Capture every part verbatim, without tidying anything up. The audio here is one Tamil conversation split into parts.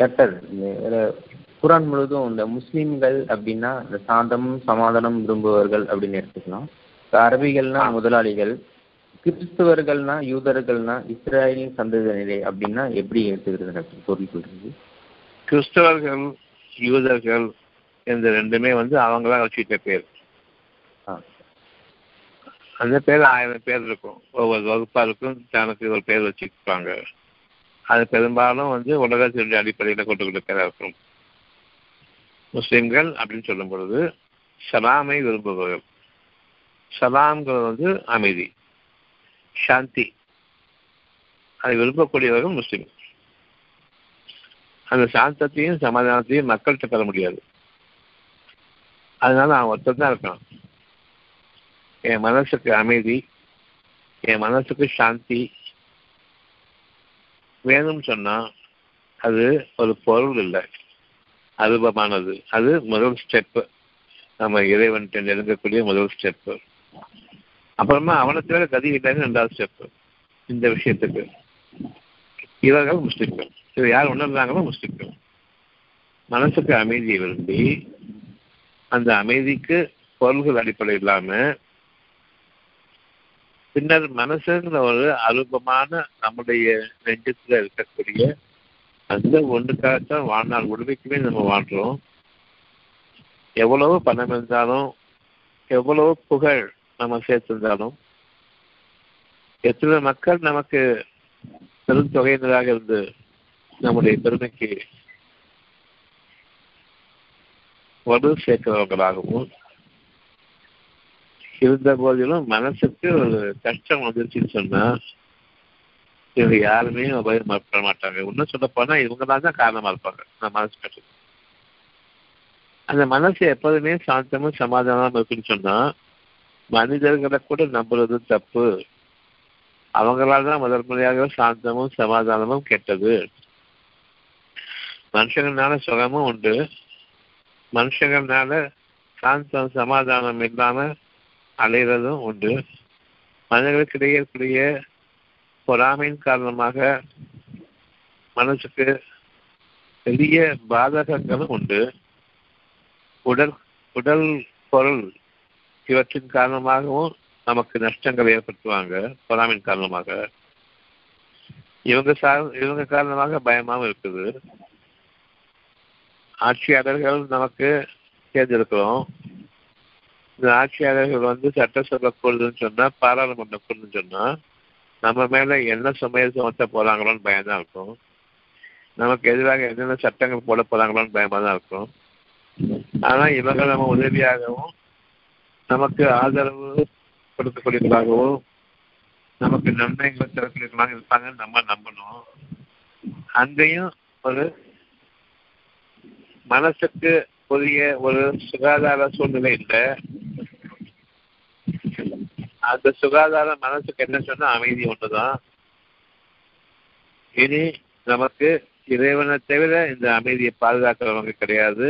டாக்டர், குரான் முழுதும் இந்த முஸ்லீம்கள் அப்படின்னா இந்த சாந்தமும் சமாதானம் விரும்புவர்கள் அப்படின்னு எடுத்துக்கலாம். அரபிகள்னா முதலாளிகள், கிறிஸ்துவர்கள்னா யூதர்கள்னா இஸ்ரேலின் சந்ததியினரே அப்படின்னா எப்படி எடுத்துக்கிறது டாக்டர்? பொருள் சொல்றது கிறிஸ்தவர்கள் யூதர்கள் இந்த ரெண்டுமே வந்து அவங்களாம் வச்சுக்கிட்ட பேர். அந்த பேர் ஆயிரம் பேர் இருக்கும், ஒவ்வொரு வகுப்பாருக்கும் தனக்கு ஒரு பேர் வச்சுருப்பாங்க. அது பெரும்பாலும் வந்து உலகத்தினுடைய அடிப்படையில் கொண்டுகிட்ட பேராக இருக்கும். முஸ்லீம்கள் அப்படின்னு சொல்லும் பொழுது சலாமை விரும்புபவர்கள். சலாம்கள் வந்து அமைதி சாந்தி, அதை விரும்பக்கூடியவர்கள் முஸ்லீம். அந்த சாந்தத்தையும் சமாதானத்தையும் மக்கள்கிட்ட பெற முடியாது, அதனால அவன் ஒருத்தர் தான் இருக்கான். என் மனசுக்கு அமைதி, என் மனசுக்கு சாந்தி வேணும்னு சொன்னால் அது ஒரு பொருள் இல்லை, அருபமானது. அது முதல் ஸ்டெப்பு, நம்ம இறைவன்கிட்ட நெருங்கக்கூடிய முதல் ஸ்டெப்பு. அப்புறமா அவனத்தோட கதிக்கிட்டாங்க ரெண்டாவது ஸ்டெப்பு. இந்த விஷயத்துக்கு இவர்கள் முஸ்லிம்கள். இதை யார் உணர்றாங்களோ முஸ்லிம்கள். மனசுக்கு அமைதியை விரும்பி அந்த அமைதிக்கு பொருள்கள் அடிப்படை இல்லாமல் பின்னர் மனசுங்கிற ஒரு அருபமான நம்முடைய நெஞ்சத்தில் இருக்கக்கூடிய அந்த ஒன்றுக்காகத்தான் வாழ்நாள் உடமைக்குமே நம்ம வாழ்கிறோம். எவ்வளவு பணம் இருந்தாலும், எவ்வளவு புகழ் நம்ம சேர்த்திருந்தாலும், எத்தனை மக்கள் நமக்கு பெருந்தொகையினராக இருந்து நம்முடைய பெருமைக்கு வலு சேர்க்கிறவர்களாகவும் இருந்த போதிலும் மனசுக்கு ஒரு கஷ்டம் வந்துருச்சுன்னு சொன்னா இவங்க யாருமே மறுப்பட மாட்டாங்க. இன்னும் சொல்ல போனா இவங்களாம் தான் காரணமா இருப்பாங்க அந்த மனசு கஷ்டம். அந்த மனசு எப்போதுமே சாந்தமும் சமாதானமா இருக்குன்னு சொன்னா மனிதர்களை கூட நம்புறது தப்பு. அவங்களால தான் முதல் முறையாக சாந்தமும் சமாதானமும் கெட்டது. மனுஷங்களால சுகமும் உண்டு, மனுஷங்களால சாந்தம் சமாதானம் இல்லாம அலைகிறதும் உண்டு. மனிதர்களுக்கிடையே இருக்கக்கூடிய பொறாமையின் காரணமாக மனசுக்கு பெரிய பாதகங்களும் உண்டு. உடல் உடல் பொருள் இவற்றின் காரணமாகவும் நமக்கு நஷ்டங்கள் ஏற்படுத்துவாங்க. பொறாமையின் காரணமாக இவங்க சார் இவங்க காரணமாக பயமாகவும் இருக்குது. ஆட்சியாளர்கள் நமக்கு தேர்ந்தெடுக்கிறோம். இந்த ஆட்சியாளர்கள் வந்து சட்டசபை கூடுதுன்னு சொன்னா, பாராளுமன்றம் கூடுதுன்னு சொன்னா நம்ம மேல என்ன சுமையை சுமத்த போறாங்களோன்னு பயம்தான் இருக்கும். நமக்கு எதிராக என்னென்ன சட்டங்கள் போட போறாங்களோன்னு பயமா தான் இருக்கும். ஆனா இவங்க நம்ம உதவியாகவும் நமக்கு ஆதரவு கொடுக்கக்கூடியவர்களாகவும் நமக்கு நன்மைகளை தரக்கூடியவர்களாக இருப்பாங்கன்னு நம்ம நம்பணும். அங்கேயும் ஒரு மனசுக்கு புதிய ஒரு சுகாதார சூழ்நிலை இல்லை. அந்த சுகாதார மனசுக்கு என்ன சொன்னா அமைதி ஒன்றுதான். இனி நமக்கு இறைவனை தவிர இந்த அமைதியை பாதுகாக்கிறவங்க கிடையாது,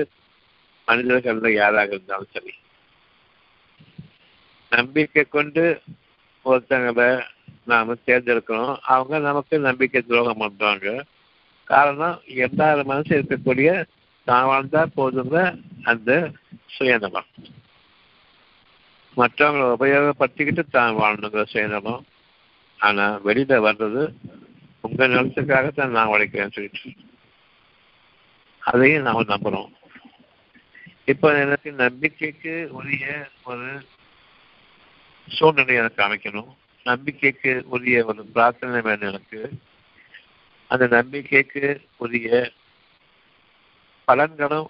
மனிதர்கள் யாராக இருந்தாலும் சரி. நம்பிக்கை கொண்டு ஒருத்தங்களை நாம தேர்ந்தெடுக்கணும். அவங்க நமக்கு நம்பிக்கை துரோகம் பண்றாங்க. காரணம், எல்லாரும் மனசு இருக்கக்கூடிய தான் வாழ்ந்தா போதுங்க அந்த சுயநலம். மற்றவங்களை உபயோகப்படுத்திக்கிட்டு தான் வாழணுங்கிற சுயநலம். ஆனா வெளியில வர்றது உங்க நிலத்துக்காகத்தான் நான் உழைக்கிறேன்னு சொல்லிட்டு அதையும் நாம நம்புறோம். இப்ப எனக்கு நம்பிக்கைக்கு உரிய ஒரு சூழ்நிலை எனக்கு அமைக்கணும். நம்பிக்கைக்கு உரிய ஒரு பிரார்த்தனை வேணும் எனக்கு. அந்த நம்பிக்கைக்கு உரிய பலன்களும்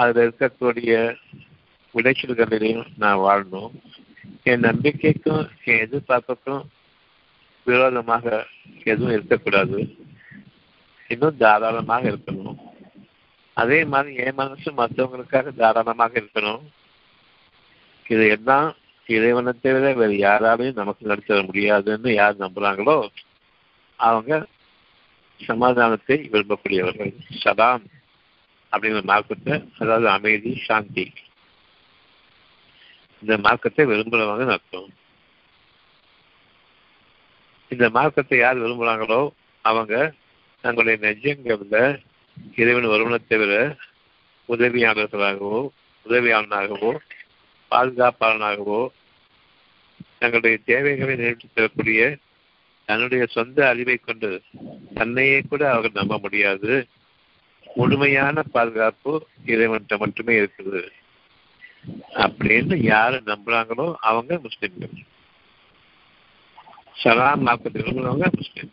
அதில் இருக்கக்கூடிய விளைச்சல்களிலையும் நான் வாழணும். என் நம்பிக்கைக்கும் என் எதிர்பார்ப்புக்கும் விரோதமாக எதுவும் இருக்கக்கூடாது. இன்னும் தாராளமாக இருக்கணும். அதே மாதிரி என் மனசு மற்றவங்களுக்காக தாராளமாக இருக்கணும். இதையெல்லாம் இறைவனை தவிர வேறு யாராலையும் நமக்கு நடத்த முடியாதுன்னு யார் நம்புகிறாங்களோ அவங்க சமாதானத்தை விரும்பக்கூடியவர்கள். சலாம் அப்படிங்கிற மார்க்கத்தை, அதாவது அமைதி சாந்தி, இந்த மார்க்கத்தை விரும்புகிறவங்க அர்த்தம். இந்த மார்க்கத்தை யார் விரும்புகிறாங்களோ அவங்க தங்களுடைய நெஞ்சங்களில் இறைவன் ஒருவனை தவிர உதவியாளர்களாகவோ உதவியாளனாகவோ பாதுகாப்பாளனாகவோ தங்களுடைய தேவைகளை நிறைவேற்றித் தரக்கூடிய தன்னுடைய சொந்த அறிவை கொண்டு தன்னையே கூட அவர்கள் நம்ப முடியாது. முழுமையான பாதுகாப்பு இறைவன்கிட்ட மட்டுமே இருக்குது அப்படின்னு யாரு நம்புறாங்களோ அவங்க முஸ்லிம்கள். சலாம் நாற்பத்தி விரும்புறவங்க முஸ்லிம்.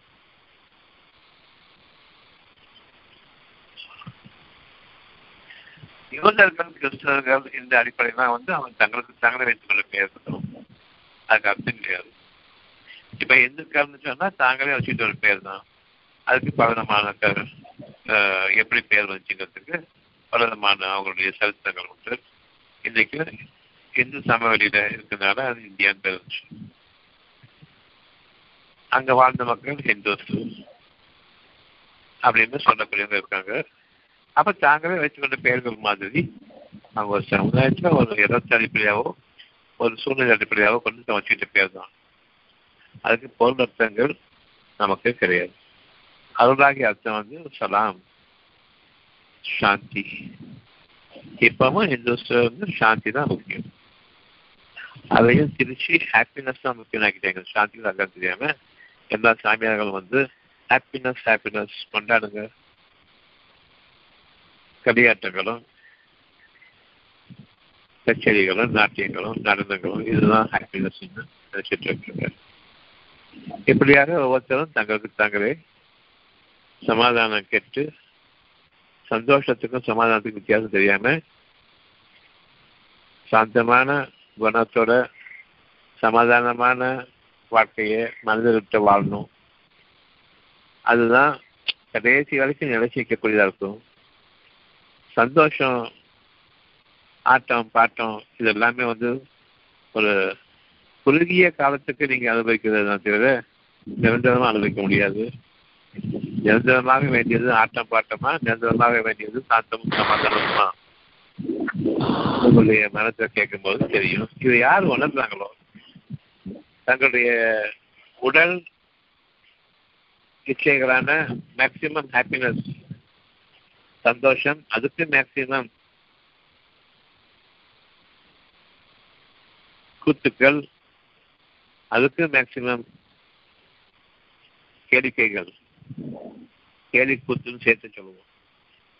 யூதர்கள் கிறிஸ்தவர்கள் இந்த அடிப்படையில் தான் வந்து அவங்க தங்களுக்கு தங்களை வைத்துக் கொள்ள ஏற்படும். அதுக்கு அர்த்தம் கிடையாது. இப்ப எந்திருக்காருன்னு சொன்னா தாங்களே வச்சுட்டு ஒரு பேர் தான். அதுக்கு பலவிதமான எப்படி பேர் வந்துச்சுங்கிறதுக்கு பலவிதமான அவங்களுடைய சரித்திரங்கள் உண்டு. இன்றைக்கு இந்து சமவெளியில இருக்கிறதுனால அது இந்தியான்னு பேர் வந்துச்சு. அங்க வாழ்ந்த மக்கள் ஹிந்துஸ் அப்படின்னு சொல்லக்கூடியவங்க இருக்காங்க. அப்ப தாங்களே வச்சுக்கொண்ட பெயர்கள் மாதிரி அவங்க ஒரு சமுதாயத்துல ஒரு இடத்து அடிப்படையாவோ ஒரு சூழ்நிலை அடிப்படையாவோ கொண்டு வச்சுக்கிட்ட பேர் தான். அதுக்கு பொருள் அர்த்தங்கள் நமக்கு கிடையாது. அருளாகிய அர்த்தம் வந்து சலாம் சாந்தி. இப்பவும் இந்துஸ் வந்து சாந்தி தான் முக்கியம். அதையும் திருச்சி ஹாப்பினஸ் தான் முக்கியம் ஆக்கிட்டாங்க. சாந்தி அக்கா தெரியாம எல்லா சாமியார்களும் வந்து ஹாப்பினஸ் ஹாப்பினஸ் கொண்டாடுங்க. களியாட்டங்களும் கச்சேரிகளும் நாட்டியங்களும் நடனங்களும் இதுதான் ஹாப்பினஸ் நினைச்சிட்டு இருக்காங்க. இப்படியாக ஒவ்வொருத்தரும் தங்களுக்கு தாங்களே சமாதானம் கேட்டு சந்தோஷத்துக்கும் சமாதானத்துக்கும் வித்தியாசம் தெரியாம சாந்தமான குணத்தோட சமாதானமான வாழ்க்கையை மனதில் விட்டு வாழணும். அதுதான் கடைசி வரைக்கும் நிலைச்சி வைக்கக்கூடியதாக இருக்கும். சந்தோஷம் ஆட்டம் பாட்டம் இது எல்லாமே வந்து ஒரு குறுகிய காலத்துக்கு நீங்க அனுபவிக்கிறதுனா தவிர நிரந்தரமா அனுபவிக்க முடியாது. நிரந்தரமாக வேண்டியது ஆட்டம் பாட்டமா, நிரந்தரமாக வேண்டியது சாந்தம் சமாதானமா. உங்களுடைய மனத்தை கேட்கும் போது தெரியும். இதை யார் உணர்றாங்களோ தங்களுடைய உடல் இச்சைகளான மேக்சிமம் ஹாப்பினஸ் சந்தோஷம், அதுக்கு மேக்சிமம் கூத்துக்கள், அதுக்கு மேக்சிமம் கேளிக்கைகள், கேலி கூத்துன்னு சேர்த்து சொல்லுவோம்.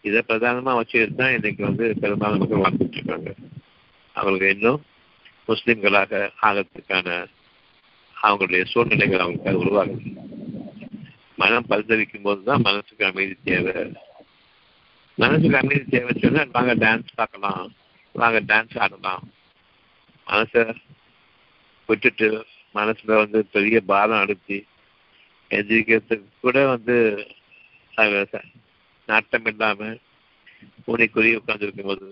இதை பிரதானமா வச்சுதான் இன்னைக்கு வந்து பெரும்பாலும் மக்கள் வாழ்ந்துட்டு இருக்காங்க. அவங்களுக்கு இன்னும் முஸ்லிம்களாக ஆகிறதுக்கான அவங்களுடைய சூழ்நிலைகள் அவங்களுக்காக உருவாகுது. மனம் பரிதவிக்கும் போதுதான் மனசுக்கு அமைதி தேவை. மனசுக்கு அமைதி தேவை சொன்னா வாங்க டான்ஸ் பார்க்கலாம், வாங்க டான்ஸ் ஆடலாம். மனசை விட்டுட்டு மனசுல வந்து பெரிய பாரம் அடைச்சி எதிர்க்கிறதுக்கு கூட வந்து நாட்டம் இல்லாம ஊனிக்குறி உட்கார்ந்துருக்கும் போது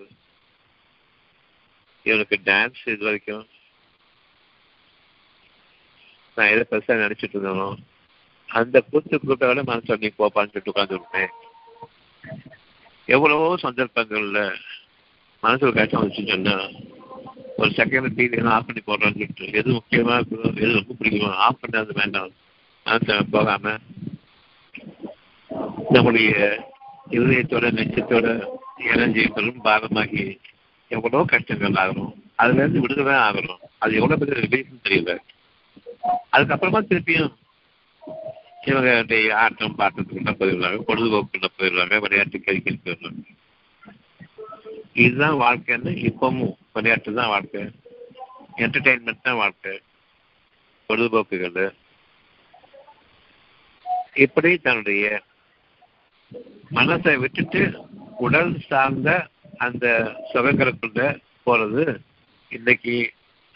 இவனுக்கு டான்ஸ் இது வரைக்கும் நான் எதை பெருசா நினைச்சிட்டு இருந்தேனோ அந்த கூத்து கூட்ட விட மனசு நீ போப்பான்னு சொல்லிட்டு உட்காந்துருப்பேன். எவ்வளவோ சந்தர்ப்பங்கள்ல மனசு ஒரு கஷ்டம் வந்துச்சு சொன்னா ஒரு செகண்ட் டிவி எல்லாம் ஆஃப் பண்ணி போடுறோன்னு சொல்லிட்டு எது முக்கியமா இருக்குதோ எது ரொம்ப பிடிக்குமோ ஆஃப் பண்ணாது வேண்டாம். மனசு போகாம நம்முடைய இதயத்தோட நெச்சத்தோட இணைஞ்சி பெரும் பாரமாகி எவ்வளோ கஷ்டங்கள் ஆகணும். அதுல இருந்து விடுதலை ஆகணும். அது எவ்வளவு பெரிய ரிலீஃப்னு தெரியல. அதுக்கப்புறமா திருப்பியும் இவங்க ஆட்டம் பாட்டத்துக்குள்ள போயிடுவாங்க, பொழுதுபோக்குள்ள போயிடுவாங்க, விளையாட்டு கறிக்கல் போயிடுவாங்க. இதுதான் வாழ்க்கைன்னு இப்பவும் விளையாட்டு தான் வாழ்க்கை, என்டர்டெயின்மெண்ட் தான் வாழ்க்கை, பொழுதுபோக்குகள். இப்படி தன்னுடைய மனசை விட்டுட்டு உடல் சார்ந்த அந்த சுகங்களுக்குள்ள போறது இன்னைக்கு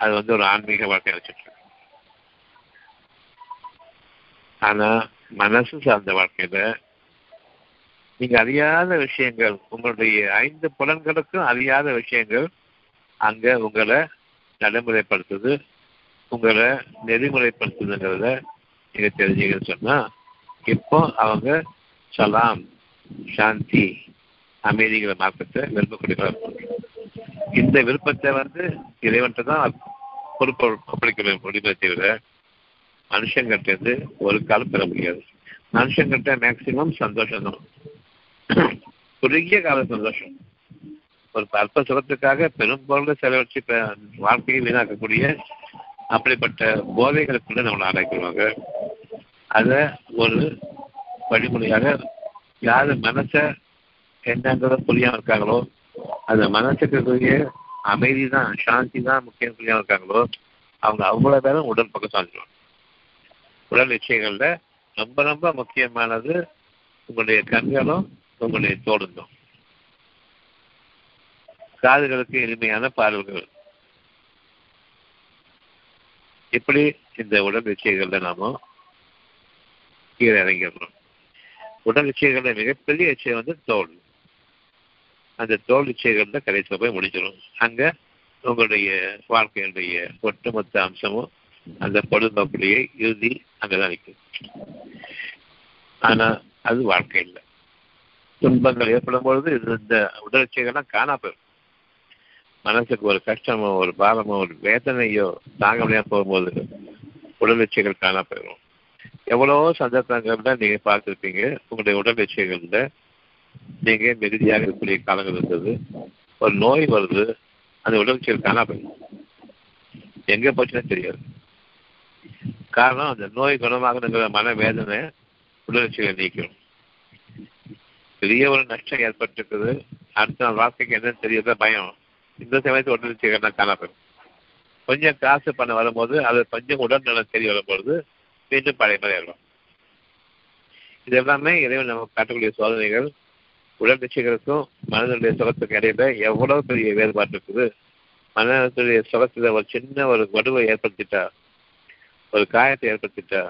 அது வந்து ஒரு ஆன்மீக வாழ்க்கை வச்சுட்டு இருக்கு. ஆனா மனசு சார்ந்த வாழ்க்கையில நீங்க அறியாத விஷயங்கள், உங்களுடைய ஐந்து புலன்களுக்கும் அறியாத விஷயங்கள் அங்க உங்களை நடைமுறைப்படுத்துது, உங்களை நெறிமுறைப்படுத்துதுங்கிறத நீங்க தெரிஞ்சீங்கன்னு சொன்னா இப்போ அவங்க சலாம் சாந்தி அமைதிங்கிற மார்க்கத்தை விரும்பக்கூடிய இந்த விருப்பத்தை வந்து இறைவன்கிட்ட தான் பொறுப்பு ஒப்படைக்க முடியுமே தவிர மனுஷங்கிட்ட இருந்து ஒரு காலம் பெற முடியாது. மனுஷங்கிட்ட மேக்சிமம் சந்தோஷம் தான், குறுகிய கால சந்தோஷம். ஒரு அற்ப சுகத்துக்காக பெரும்பாலும் செலவழிச்சு வாழ்க்கையை வீணாக்கக்கூடிய அப்படிப்பட்ட போதைகளுக்குள்ள நம்ம ஆராய்க்கிறோங்க. அத ஒரு வழிமுறையாக யாரு மனச என்னன்றத புரியாம இருக்காங்களோ, அந்த மனசுக்குரிய அமைதி தான் சாந்தி தான் முக்கியம் புரியாம இருக்காங்களோ, அவங்க அவ்வளவு பேரும் உடல் பக்கம் சாஞ்சிடுவாங்க. உடல் விஷயங்கள்ல ரொம்ப ரொம்ப முக்கியமானது உங்களுடைய கண்களும் உங்களுடைய தோடுந்தும். காதுகளுக்கு எளிமையான பார்வைகள். இப்படி இந்த உடல் விஷயங்கள்ல நாம கீழே இறங்கிடுறோம். உடல் விஷயங்கள்ல மிகப்பெரிய விஷயம் வந்து தோல். அந்த தோல் விஷயங்கள்ல கடைசியில் போய் முடிஞ்சிடும். அங்க உங்களுடைய வாழ்க்கையினுடைய ஒட்டுமொத்த அம்சமும் அந்த பொழுதுபோக்குடைய இறுதி அங்கதான் நிற்கும். ஆனா அது வாழ்க்கை இல்லை. துன்பங்கள் ஏற்படும் பொழுது இந்த உடல் விஷயங்கள்லாம் காணா போயிடும். மனசுக்கு ஒரு கஷ்டமோ ஒரு பாரமோ ஒரு வேதனையோ தாங்க முடியாம போகும்போது உடல் விஷயங்கள் காணா போயிடும். எவ்வளவோ சந்தர்ப்பங்கள்ல நீங்க பார்த்துருப்பீங்க. உங்களுடைய உடல் விஷயங்கள்ல நீங்க மிகுதியாக இருக்கக்கூடிய காலங்கள் இருந்தது. ஒரு நோய் வருது, அந்த உடல் விஷயங்கள் காணா போயிடும். எங்க போச்சுன்னு தெரியாது. காரணம், அந்த நோய் குணமாகணுங்கிற மன வேதனை உடல் விஷயங்கள் நீக்கணும். பெரிய ஒரு நஷ்டம் ஏற்பட்டிருக்குது, அடுத்த நாள் வாழ்க்கைக்கு என்னன்னு தெரியாத பயம். இந்த சமயத்தில் உடல் விஷயங்கள்னா காணா போயிடும். கொஞ்சம் காசு பண்ண வரும்போது அது கொஞ்சம் உடல்நலம் தெரிய வரும்பொழுது மீண்டும் பழைய மாதிரி ஆயிடும். இது எல்லாமே இறைவன் நம்ம காட்டக்கூடிய சோதனைகள். உடல் விஷயங்களுக்கும் மனதனுடைய சுகத்துக்கு இடையில எவ்வளவு பெரிய வேறுபாடு இருக்குது. மனதனுடைய சுகத்துல ஒரு சின்ன ஒரு வடுவை ஏற்படுத்திட்டா, ஒரு காயத்தை ஏற்படுத்திட்டா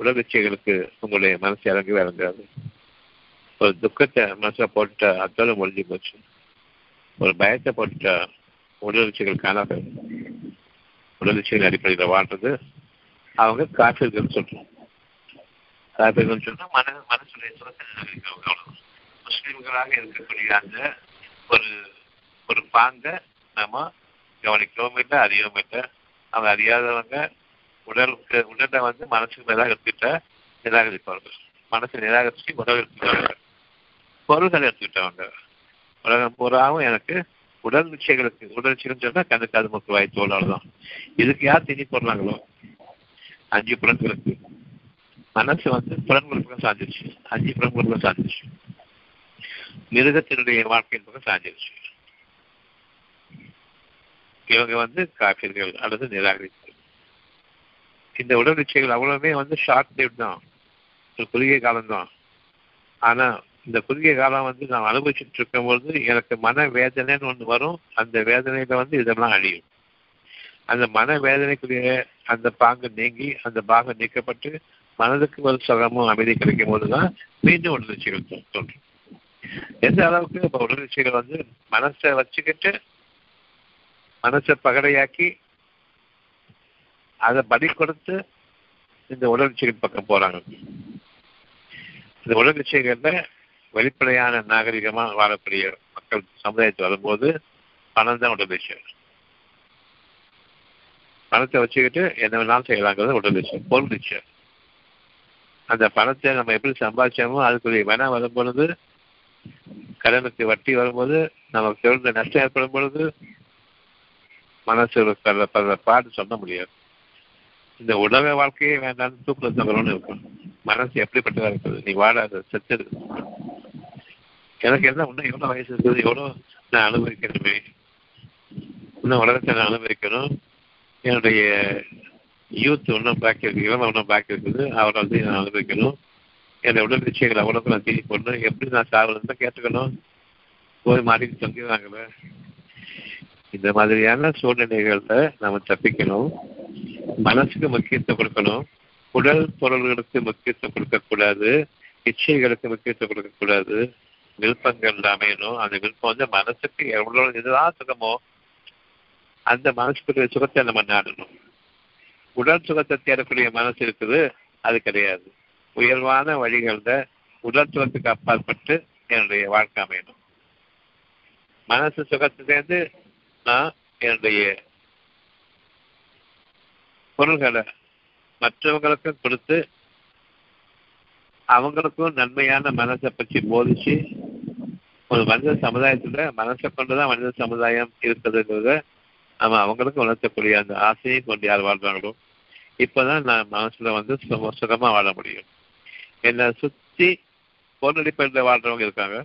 உடல் விஷயங்களுக்கு உங்களுடைய மனசு இறங்கி இறங்காது. ஒரு துக்கத்தை மனசுல போட்டுட்டா அதோட முடிஞ்சு போச்சு. ஒரு பயத்தை போட்டுட்டா உடல் விஷயங்கள் காணாது. உடல் விஷயங்கள் அடிப்படையில் வாழ்றது அவங்க காப்பீர்கள் சொல்றோம். காப்பீர்கள் சொன்னா மன மனசுடைய சுரத்தை முஸ்லிம்களாக இருக்கக்கூடிய அந்த ஒரு ஒரு பாங்க நம்ம கவனிக்கவும் இல்லை, அறியவும் இல்லை. அவங்க அறியாதவங்க உடலுக்கு உடலை வந்து மனசுக்கு நிராகரித்துட்ட நிராகரிப்பார்கள். மனசு நிராகரிச்சு உடல் எடுத்துக்கிட்டாங்க, பொருள்களை எடுத்துக்கிட்டவங்க. உலகம் பூராவும் எனக்கு உடல் நிச்சயங்களுக்கு உடல் நிச்சயம் சொன்னா கண்ணுக்காது மூக்கு வாய் தோளால் தான். இதுக்கு யார் திணி போடுறாங்களோ அஞ்சு புலன்களுக்கு மனசு வந்து புலன்களுக்கு சாஞ்சிருச்சு. அஞ்சு புலன்களுக்கு சாஞ்சிருச்சு. மிருகத்தினுடைய வாழ்க்கையின் பக்கம் சாஞ்சிருச்சு. இவங்க வந்து காப்பீர்கள் அல்லது நிராகரிப்பு. இந்த உடல் நிச்சயங்கள் அவ்வளவுமே வந்து ஷார்ட் டைம் தான், ஒரு குறுகிய காலம்தான். ஆனா இந்த குறுகிய காலம் வந்து நான் அனுபவிச்சுட்டு இருக்கும்போது எனக்கு மன வேதனைன்னு ஒண்ணு வரும். அந்த வேதனையில வந்து இதெல்லாம் அழியும். அந்த மன வேதனைக்குரிய அந்த பாங்கு நீங்கி அந்த பாங்கு நீக்கப்பட்டு மனதுக்கு ஒரு சுகமும் அமைதி கிடைக்கும் போதுதான் மீண்டும் உடல் நிச்சயங்கள் தோன்றும். எந்த அளவுக்கு இப்போ உடல் நிச்சயங்கள் வந்து மனசை வச்சுக்கிட்டு மனசை பகடையாக்கி அதை பலி கொடுத்து இந்த உடல் நிச்சயங்கள் பக்கம் போறாங்க. இந்த உடல் நிச்சயங்கள்ல வெளிப்படையான நாகரிகமா வாழக்கூடிய மக்கள் சமுதாயத்தில் வரும்போது பணம் தான் உடல் நிச்சயம். பணத்தை வச்சுக்கிட்டு என்ன வேணாலும் செய்யலாங்கிறது உடல் நிச்சயம், பொருள் நிச்சயம். அந்த பணத்தை நம்ம எப்படி சம்பாதிச்சோமோ அதுக்குரிய வேணாம் வரும் பொழுது, கடனுக்கு வட்டி வரும்போது, நமக்கு தொழில் நஷ்டம் ஏற்படும் பொழுது மனசு பாடு சொல்ல முடியாது. இந்த உலக வாழ்க்கையே வேண்டாம்னு தூக்கில் தகவல்னு இருக்கும். மனசு எப்படிப்பட்டதாக இருக்குது, நீ வாடாத செத்து இருக்கு. எனக்கு என்ன இன்னும் எவ்வளவு வயசு இருக்குது, எவ்வளோ நான் அனுபவிக்கணுமே, இன்னும் உலகத்தை நான் அனுபவிக்கணும், என்னுடைய யூத் ஒன்றும் பாக்கி இருக்குது, இவன் ஒன்றும் பாக்கி இருக்குது, அவரை வந்து நான் அனுபவிக்கணும், என்னுடைய உடல் விஷயங்கள் அவ்வளோக்கு நான் தீர்ப்பு போடணும், எப்படி நான் சாப்பிடணும்னு கேட்டுக்கணும், போய் மாறிட்டு தொங்கிடுறாங்களே. இந்த மாதிரியான சூழ்நிலைகள்ல நம்ம தப்பிக்கணும். மனசுக்கு முக்கியத்துவம் கொடுக்கணும். உடல் பொருள்களுக்கு முக்கியத்துவம் கொடுக்கக்கூடாது. இச்சைகளுக்கு முக்கியத்துவம் கொடுக்கக்கூடாது. விருப்பங்கள் அமையணும். அந்த விருப்பம் வந்து மனசுக்கு எவ்வளவு இதுதான் சுகமோ அந்த மனசுக்குரிய சுகத்தை நம்ம நாடணும். உடல் சுகத்தை தேடக்கூடிய மனசு இருக்குது, அது கிடையாது. உயர்வான வழிகளில் உடல் சுகத்துக்கு அப்பாற்பட்டு என்னுடைய வாழ்க்கை அமையணும். மனசு சுகத்திலேருந்து நான் என்னுடைய பொருள்களை மற்றவங்களுக்கும் கொடுத்து அவங்களுக்கும் நன்மையான மனசை பற்றி போதிச்சு ஒரு மனித சமுதாயத்துல மனசை கொண்டுதான் மனித சமுதாயம் இருக்குதுங்கிறத நம்ம அவங்களுக்கு உணர்த்தக்கூடிய அந்த ஆசையை கொண்டு யார் வாழ்றாங்களோ இப்பதான் நான் மனசுல வந்து சும சுகமா வாழ முடியும். என்னை சுத்தி பொருளடிப்படையில வாழ்றவங்க இருக்காங்க,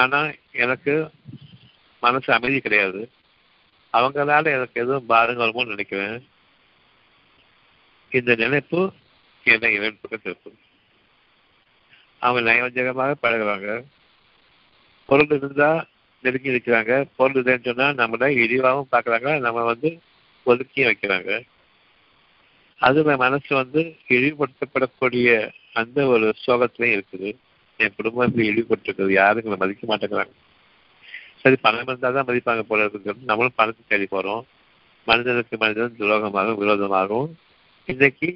ஆனா எனக்கு மனசு அமைதி கிடையாது. அவங்களால எனக்கு எதுவும் பாருங்களும் நினைக்கிறேன். இந்த நினைப்பு என்னை இணைப்புக்கு திருப்பும். அவங்க நயவஞ்சகமாக பழகுறாங்க, பொருள் இருந்தா நெருக்கி இருக்கிறாங்க, பொருள் இல்லைன்னு சொன்னா நம்மள இழிவாகவும் பாக்குறாங்க, நம்ம வந்து ஒதுக்கி வைக்கிறாங்க. அதுல மனசு வந்து இழிவுபடுத்தப்படக்கூடிய அந்த ஒரு சோகத்திலையும் இருக்குது. என் குடும்பம் இப்படி இழிவுபட்டுருக்குது, யாருங்களை மதிக்க மாட்டேங்கிறாங்க. சரி, பணம் இருந்தால் தான் மதிப்பாங்க போல இருக்குன்னு நம்மளும் பணத்தை தேடி போகிறோம். மனிதனுக்கு மனிதன் துரோகமாகவும் விரோதமாகவும் இன்றைக்கு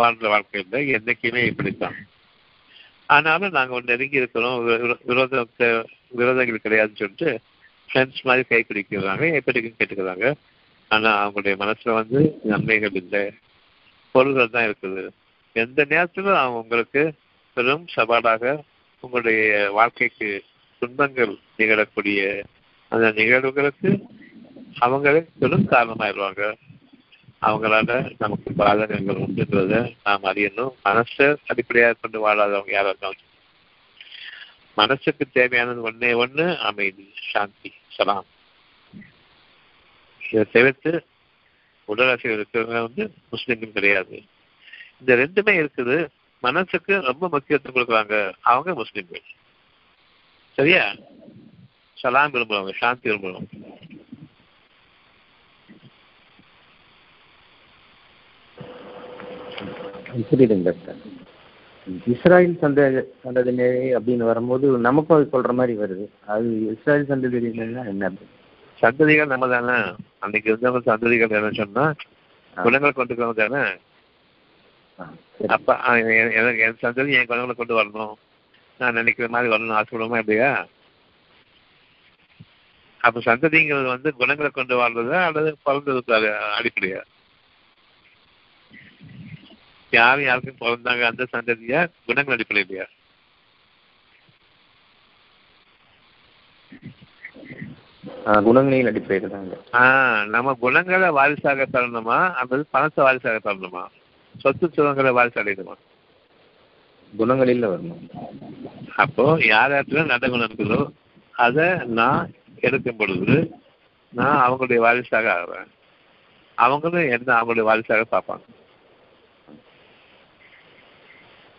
வாழ்ற வாழ்க்கையில் என்றைக்குமே இப்படித்தான். ஆனாலும் நாங்கள் நெருங்கி இருக்கிறோம், விரோதத்தை விரோதங்கள் கிடையாதுன்னு சொல்லிட்டு ஃப்ரெண்ட்ஸ் மாதிரி கை பிடிக்கிறாங்க, எப்படிக்குன்னு கேட்டுக்கிறாங்க. ஆனால் அவங்களுடைய மனசில் வந்து நன்மைகள் இல்லை, பொருள்கள் தான் இருக்குது. எந்த நேரத்திலும் அவங்க உங்களுக்கு பெரும் சவாலாக உங்களுடைய வாழ்க்கைக்கு துன்பங்கள் நிகழக்கூடிய அந்த நிகழ்வுகளுக்கு அவங்களே பெரும் காரணமாயிடுவாங்க. அவங்களால நமக்கு பாதகங்கள் உண்டுன்றத நாம் அறியணும். மனசை அடிப்படையாக கொண்டு வாழாதவங்க யாராக இருந்தாலும் மனசுக்கு தேவையானது ஒன்னே ஒன்று, அமைதி, சாந்தி, சலாம். இதை தவிர்த்து உடலாசிரியர் இருக்கிறவங்க வந்து முஸ்லீம்கள் கிடையாது. இந்த ரெண்டுமே இருக்குது. மனசுக்கு ரொம்ப முக்கியத்துவம் கொடுக்குறாங்க, அவங்க முஸ்லீம்கள். சரியா, சலாம் விரும்புறவங்க, சாந்தி விரும்புறவங்க. புரியுதுங்க டாக்டர். இஸ்ராயல் சந்ததி சந்ததியினரே அப்படின்னு வரும்போது நமக்கும் அது சொல்ற மாதிரி வருது. அது இஸ்ராயல் சந்ததியினா என்ன? சந்ததிகள் நம்ம தானே, அன்னைக்கு இருந்தவங்க சந்ததிகள் என்ன சொன்னா குணங்களை கொண்டுக்கவங்க தானே. அப்ப எனக்கு என் சந்ததி என் குணங்களை கொண்டு வரணும், நான் நினைக்கிற மாதிரி வரணும்னு ஆசைப்படுவோமா இல்லையா? அப்ப சந்ததிங்கிறது வந்து குணங்களை கொண்டு வாழ்றதா அல்லது பிறந்தது அடிப்படையா? யார் யாருக்கும் பிறந்தாங்க அந்த சந்ததியா, குணங்கள் அடிப்படையிலையா? குணங்களின் அடிப்படையில தாங்க. ஆஹ் நம்ம குணங்களை வாரிசாக தரணுமா அல்லது பணத்தை வாரிசாக தரணுமா, சொத்து சுகங்களை வாரிசு அடையணுமா? குணங்களில் வரணும். அப்போ யார் யாருல நல்ல குணம் இருக்குதோ அதை நான் எடுக்கும் பொழுது நான் அவங்களுடைய வாரிசாக ஆகிறேன், அவங்களும் என்ன அவங்களுடைய வாரிசாக பார்ப்பாங்க.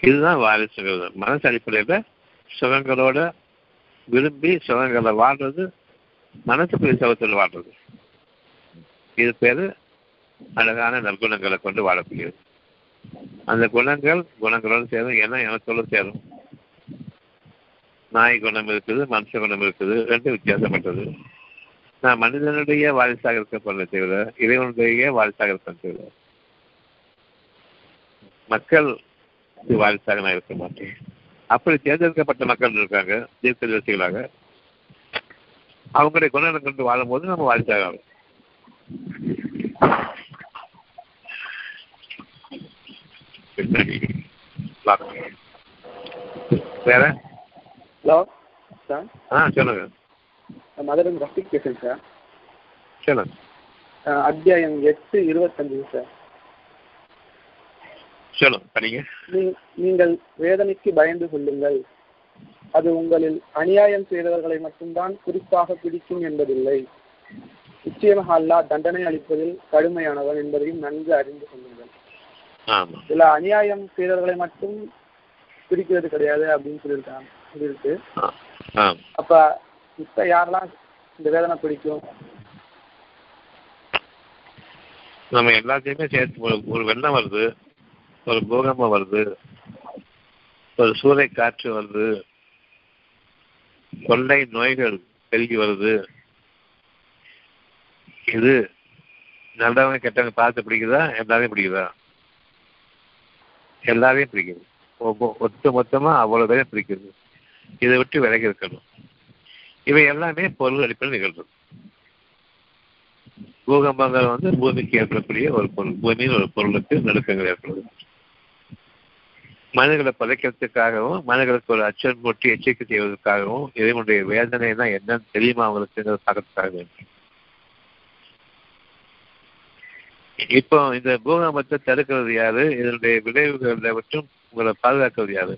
இதுதான் வாரிசுங்கிறது. மனசு அடிப்படையில் சுகங்களோட விரும்பி சுகங்களை வாழ்றது, மனசுக்குரிய சுகத்தில் வாழ்றது, இது பேரு அழகான நற்குணங்களை கொண்டு வாழக்கூடியது. அந்த குணங்கள் குணங்களோடு சேரும், ஏன்னா எனக்குள்ள சேரும். நாய் குணம் இருக்குது, மனுஷ குணம் இருக்குது, ரெண்டு வித்தியாசப்பட்டது. நான் மனிதனுடைய வாரிசாக இருக்க போறதை விட இறைவனுடைய வாரிசாக இருக்க, மக்கள் வாரிசாக நான் இருக்க மாட்டேன். அப்படி தேர்ந்தெடுக்கப்பட்ட மக்கள் இருக்காங்க தீர்க்கதரிசிகளாக, அவங்களுடைய குணங்களை கொண்டு வாழும்போது நம்ம வாரிசாக ஆகும். வேற ஹலோ சார். ஆ சொல்லுங்க. மதுரம் ரஃபிக் பேசுறேன் சார். சொல்லுங்க. அத்தியாயம் எட்டு இருபத்தஞ்சு சார். சொல்லுங்க படிங்க. நீங்கள் வேதனைக்கு பயந்து கொள்ளுங்கள், அது உங்களில் அநியாயம் செய்தவர்களை மட்டும்தான் குறிப்பாக பிடிக்கும் என்பதில்லை. நிச்சயமாக அல்லாஹ் தண்டனை அளிப்பதில் கடுமையானவன் என்பதையும் நன்கு அறிந்து கொள்ளுங்கள். சில அநியாயம் செய்தவர்களை மட்டும் பிடிக்கிறது கிடையாது அப்படின்னு சொல்லியிருக்காங்க. இருக்கு அப்ப இப்ப யாரெல்லாம் இந்த வேதனை பிடிக்கும்? நம்ம எல்லாத்தையுமே சேர்த்து, ஒரு வெள்ளம் வருது, ஒரு பூகம்பம் வருது, ஒரு சூறை காற்று வருது, கொள்ளை நோய்கள் பெருகி வருது, இது நல்லவங்க கெட்டவங்க பார்த்து பிடிக்குதா? எல்லாரையும் பிடிக்குதா? எல்லாரையும் பிடிக்குது, ஒட்டு மொத்தமா அவ்வளவு பேரையும் பிடிக்குது. இதை விட்டு விலகி இருக்கணும். இவை எல்லாமே பொருள் அடிப்படையில் நிகழ்றது. பூகம்பங்கள் வந்து பூமிக்கு ஏற்படக்கூடிய ஒரு பொருள், பூமியின் ஒரு பொருளுக்கு நடுக்கங்கள் ஏற்படுது. மனிதர்களை பதைக்கிறதுக்காகவும் மனிதர்களுக்கு ஒரு அச்சம் போட்டு எச்சரிக்கை செய்வதற்காகவும் இறைவனுடைய வேதனை தான் என்னன்னு தெரியுமா அவங்களுக்கு பார்க்கறதுக்காக வேண்டும். இப்போ இந்த பூகம்பத்தை தடுக்கிறது யாரு, இதனுடைய விளைவுகளை மட்டும் உங்களை பாதுகாக்கிறது யாரு?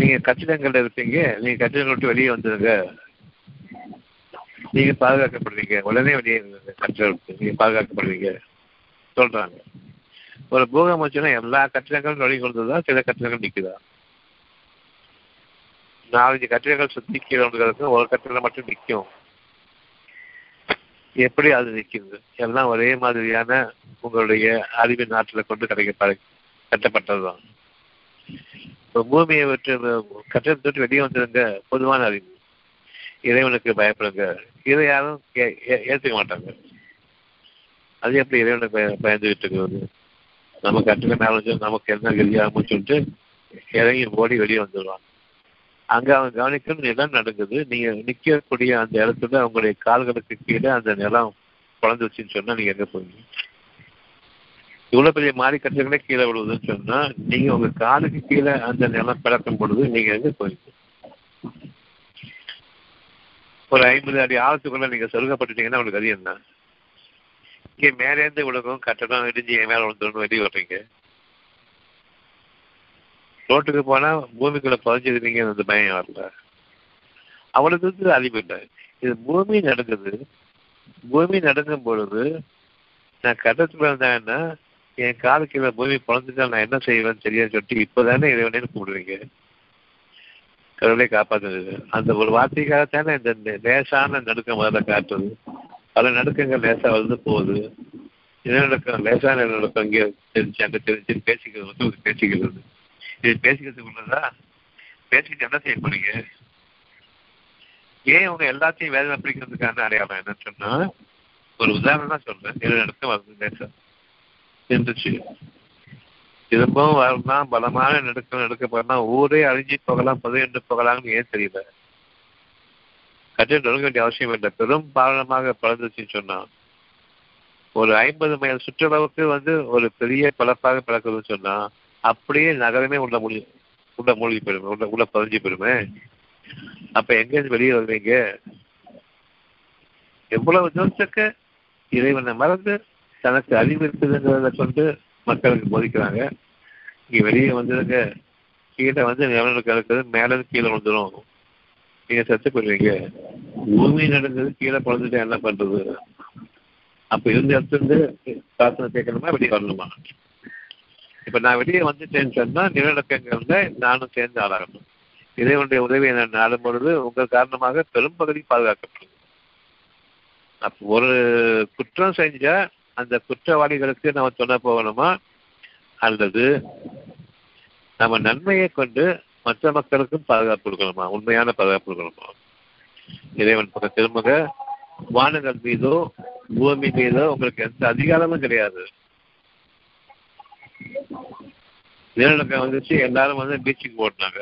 நீங்க கட்டிடங்கள்ல இருப்பீங்க, நீங்க கட்டிடங்கள் விட்டு வெளியே வந்துருங்க, நீங்க பாதுகாக்கப்படுறீங்க, உடனே வெளியே கட்டிட நீங்க பாதுகாக்கப்படுவீங்க சொல்றாங்க. ஒரு பூகம்பம் எல்லா கட்டிடங்களும் நொழி கொண்டதா, சில கட்டிடங்கள் நிக்குதா? நாலஞ்சு கட்டிடங்கள் சுத்தி கீழவங்களுக்கு ஒரு கட்டிடம் மட்டும் நிற்கும். எப்படி அது நிற்கிறது? எல்லாம் ஒரே மாதிரியான உங்களுடைய அறிவு நாட்டில் கொண்டு கிடைக்க கட்டப்பட்டதுதான். இப்போ பூமியை விட்டு கட்டத்தை விட்டு வெளியே வந்துடுங்க, பொதுவான அறிவு. இறைவனுக்கு பயப்படுங்க, இதை யாரும் ஏற்றுக்க மாட்டாங்க. அது எப்படி இறைவனுக்கு பய பயந்துகிட்டு இருக்கிறது? நம்ம கட்டிட மேலே நமக்கு என்ன வெளியாகும்னு சொல்லிட்டு இறங்கி ஓடி வெளியே வந்துடுவாங்க. அங்கே அவங்க கவனிக்கும் நிலம் நடக்குது. நீங்கள் நிற்கக்கூடிய அந்த இடத்துல அவங்களுடைய கால்களுக்கு கீழே அந்த நிலம் குழந்துருச்சுன்னு சொன்னால் நீங்கள் எங்கே போவீங்க? இவ்வளோ பெரிய மாறி கட்டிடங்களே கீழே விழுவுதுன்னு சொன்னால் நீங்கள் உங்கள் காலுக்கு கீழே அந்த நிலம் பிறக்கும் பொழுது நீங்கள் எங்கே போவீங்க? ஒரு ஐம்பது அடி ஆழத்துக்குள்ளே நீங்கள் சொருகப்பட்டுட்டீங்கன்னா உங்களுக்கு அது என்ன? இங்கே மேலேருந்து விழுக்கும் கட்டணம் இடிஞ்சு என் மேலே விழுந்துடும் வெளியே வர்றீங்க. ரோட்டுக்கு போனா பூமிக்குள்ள பதிஞ்சிருந்தீங்க, அந்த பயம் வரல. அவளுக்கு அறிவு இல்லை. இது பூமி நடக்குது. பூமி நடக்கும் பொழுது நான் கட்டத்துக்குள்ள இருந்தேன்னா என் காலுக்கு பூமி பிறந்துட்டா நான் என்ன செய்வேன்னு தெரியாது சொல்லிட்டு இப்பதானே இறைவனேன்னு கூப்பிடுவீங்க. கடவுளை காப்பாற்றுது. அந்த ஒரு வார்த்தைக்காகத்தானே இந்த லேசான நடுக்கம் முதல்ல காட்டுறது. பல நடுக்கங்கள் லேசா வந்து போகுது. நிலநடுக்கம், லேசான நிலநடுக்கம் இங்கே தெரிஞ்சு அங்கே தெரிஞ்சு பேசிக்கிறது வந்து பேசிக்கிறது இது பேசிக்கிறதுக்குள்ளதா? பேசிக்கிட்டு என்ன செய்ய போறீங்க? ஏன் அவங்க எல்லாத்தையும் வேதனை பிடிக்கிறதுக்கான அடையாளம் என்னன்னு சொன்னா, ஒரு உதாரணம் தான் சொல்றேன். நிலநடுக்கம் வருது, நேசம் இருந்துச்சு, திரும்பவும் வரலாம், பலமான நடுக்கம் நடுக்க போகலாம், ஊரே அழிஞ்சு போகலாம், புதையண்டு போகலாம்னு ஏன் தெரியல? கட்டிடம் நொடுக்க வேண்டிய அவசியம் இல்லை. பெரும் பாலமாக பிறந்துச்சுன்னு சொன்னா ஒரு ஐம்பது மைல் சுற்றளவுக்கு வந்து ஒரு பெரிய பழப்பாக பிறக்குதுன்னு சொன்னா அப்படியே நகரமே உள்ள மூழ்கி உள்ள மூழ்கி போயிடுமே, உள்ள உள்ள பதிஞ்சு போயிடுமே. அப்ப எங்கேருந்து வெளியே வருவீங்க? எவ்வளவு தூரத்துக்கு இறைவனை மறந்து தனக்கு அறிவு இருக்குதுங்கிறத கொண்டு மக்களுக்கு போதிக்கிறாங்க. இங்க வெளியே வந்துருங்க, கீழே வந்து நிலநடுக்கம் இருக்குது, மேலே கீழே விழுந்துடும், நீங்க செத்து போயிடுவீங்க. பூமி நடந்தது, கீழே பிறந்துட்டு என்ன பண்றது? அப்ப இருந்த இடத்துல இருந்து பிரார்த்தனை கேட்கணுமா, வெளியே வரணுமா? இப்ப நான் வெளியே வந்துட்டேன்னு சொன்னா நிலநடுக்கங்கள்ல நானும் சேர்ந்து ஆளாகணும். இறைவனுடைய உதவியை நான் நாடும் பொழுது உங்கள் காரணமாக பெரும்பகுதி பாதுகாக்கப்படும். அப்போ ஒரு குற்றம் செஞ்சா அந்த குற்றவாளிகளுக்கு நம்ம துணை போகணுமா, அல்லது நம்ம நன்மையை கொண்டு மற்ற மக்களுக்கும் பாதுகாப்பு கொடுக்கணுமா, உண்மையான பாதுகாப்பு கொடுக்கணுமா? இறைவன் பக்கம் திரும்புங்க. வானங்கள் மீதோ பூமி மீதோ உங்களுக்கு எந்த அதிகாரமும் கிடையாது. நிலநடுக்கம் வந்துச்சு, எல்லாரும் வந்து பீச்சுக்கு ஓடினாங்க,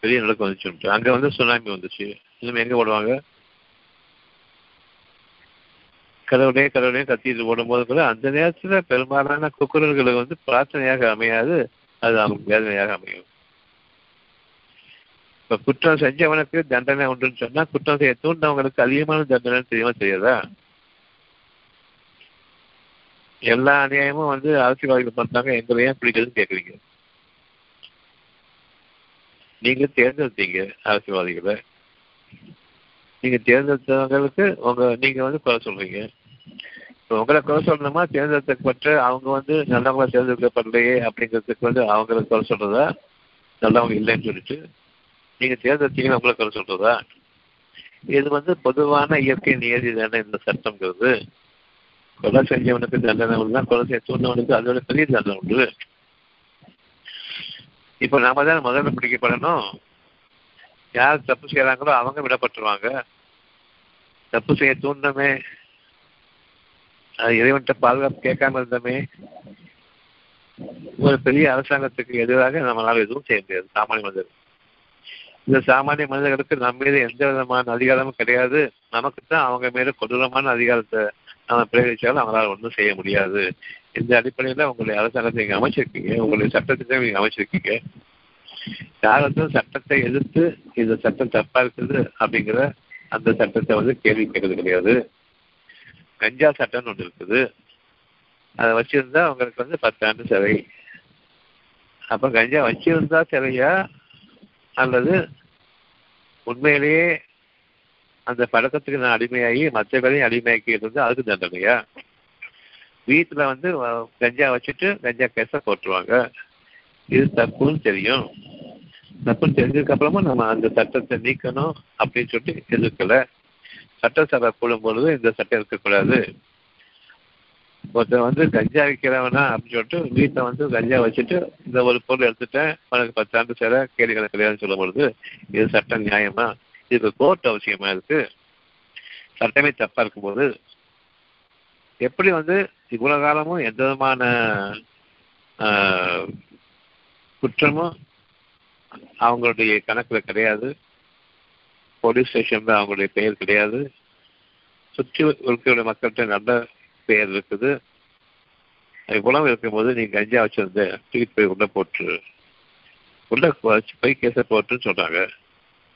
பெரிய நிலநடுக்கம் வந்துச்சு. அங்க வந்து சுனாமி வந்துச்சு, இன்னும் எங்க ஓடுவாங்க? கடவுளையே கடவுளையும் கத்திட்டு ஓடும் போது கூட அந்த நேரத்துல பெரும்பாலான குக்குரல்களுக்கு வந்து பிரார்த்தனையாக அமையாது, அது அவங்களுக்கு வேதனையாக அமையும். இப்ப குற்றம் செஞ்சவனுக்கு தண்டனை உண்டுன்னு சொன்னா குற்றம் செய்ய தூண்டவங்களுக்கு அதிகமான தண்டனை தெரியுமா, தெரியாதா? எல்லா அநியாயமும் வந்து அரசியல்வாதிகள் பண்றாங்க, எங்களையும் பிடிக்கிறதுன்னு கேட்குறீங்க. நீங்க தேர்ந்தெடுத்தீங்க அரசியல்வாதிகளை, நீங்க தேர்ந்தெடுத்தவங்களுக்கு உங்க நீங்க வந்து குறை சொல்றீங்க. இப்போ உங்களை குறை சொல்லணுமா, தேர்ந்தெடுக்கப்பட்ட அவங்க வந்து நல்லவங்கள தேர்ந்தெடுக்கப்படலையே அப்படிங்கிறதுக்கு வந்து அவங்களை குறை சொல்றதா, நல்லவங்க இல்லைன்னு சொல்லிட்டு நீங்க தேர்ந்தெடுத்தீங்கன்னா உங்களை குறை சொல்றதா? இது வந்து பொதுவான இயற்கை நியதி தானே இந்த சட்டம்ங்கிறது. கொலை செஞ்சவனுக்கு தண்டனை உண்டுனா கொலை செய்ய தூண்டவனுக்கு அதோட பெரிய தண்டனை உண்டு. இப்போ நாம தான் முதல்ல பிடிக்கப்படணும். யார் தப்பு செய்யறாங்களோ அவங்க விடப்பட்டுருவாங்க. தப்பு செய்ய தூண்டமே, இறைவன்கிட்ட பாதுகாப்பு கேட்காம இருந்தமே, ஒரு பெரிய அரசாங்கத்துக்கு எதிராக நம்மளால எதுவும் செய்ய முடியாது. சாமானிய மனிதர், இந்த சாமானிய மனிதர்களுக்கு நம்ம மீது எந்த விதமான அதிகாரமும் கிடையாது. நமக்கு தான் அவங்க மேல கொடூரமான அதிகாரத்தை நம்ம பிரயோகிச்சாலும் அவங்களால ஒன்றும் செய்ய முடியாது. இந்த அடிப்படையில் உங்களுடைய அரசாங்கத்தை நீங்கள் அமைச்சிருக்கீங்க, உங்களுடைய சட்டத்திட்டம் நீங்கள் அமைச்சிருக்கீங்க. யார் வந்து சட்டத்தை எதிர்த்து இந்த சட்டம் தப்பா இருக்குது அப்படிங்கிற அந்த சட்டத்தை வந்து கேள்வி கேட்கறது கிடையாது. கஞ்சா சட்டம்னு ஒன்று இருக்குது, அதை வச்சிருந்தா அவங்களுக்கு வந்து பத்தாண்டு சிறை. அப்போ கஞ்சா வச்சிருந்தா சிறையா அல்லது உண்மையிலேயே அந்த பழக்கத்துக்கு நான் அடிமையாகி மற்ற பேரையும் அடிமையாக்கி இருந்தால் அதுக்கு தண்டனையா? வீட்டில் வந்து கஞ்சா வச்சுட்டு கஞ்சா கேஸை போட்டுருவாங்க. இது தப்புன்னு தெரியும், தப்புன்னு தெரிஞ்சதுக்கப்புறமா நம்ம அந்த சட்டத்தை நீக்கணும் அப்படின்னு சொல்லிட்டு எதிர்க்கலை. சட்டசபை கூடும் பொழுது இந்த சட்டம் இருக்கக்கூடாது. ஒருத்தன் வந்து கஞ்சா விற்கிறவனா அப்படின்னு சொல்லிட்டு வீட்டில் வந்து கஞ்சா வச்சுட்டு இந்த ஒரு பொருள் எடுத்துட்டேன் உனக்கு பத்தாண்டு சேர கேள்வி கிடையாதுன்னு சொல்லும் பொழுது இது சட்டம் நியாயமா? இதுக்கு கோர்ட் அவசியமா இருக்கு? சட்டமே தப்பா இருக்கும்போது எப்படி வந்து இவ்வளவு காலமும் எந்த விதமான குற்றமும் அவங்களுடைய கணக்குல கிடையாது, போலீஸ் ஸ்டேஷன்ல அவங்களுடைய பெயர் கிடையாது, சுற்றி இருக்கிற மக்கள்கிட்ட நல்ல பெயர் இருக்குது. இவ்வளவு இருக்கும்போது நீ கஞ்சா வச்சிருந்த தூக்கிட்டு போய் உள்ள போட்டு உள்ள போய் கேஸை போட்டுன்னு சொல்றாங்க.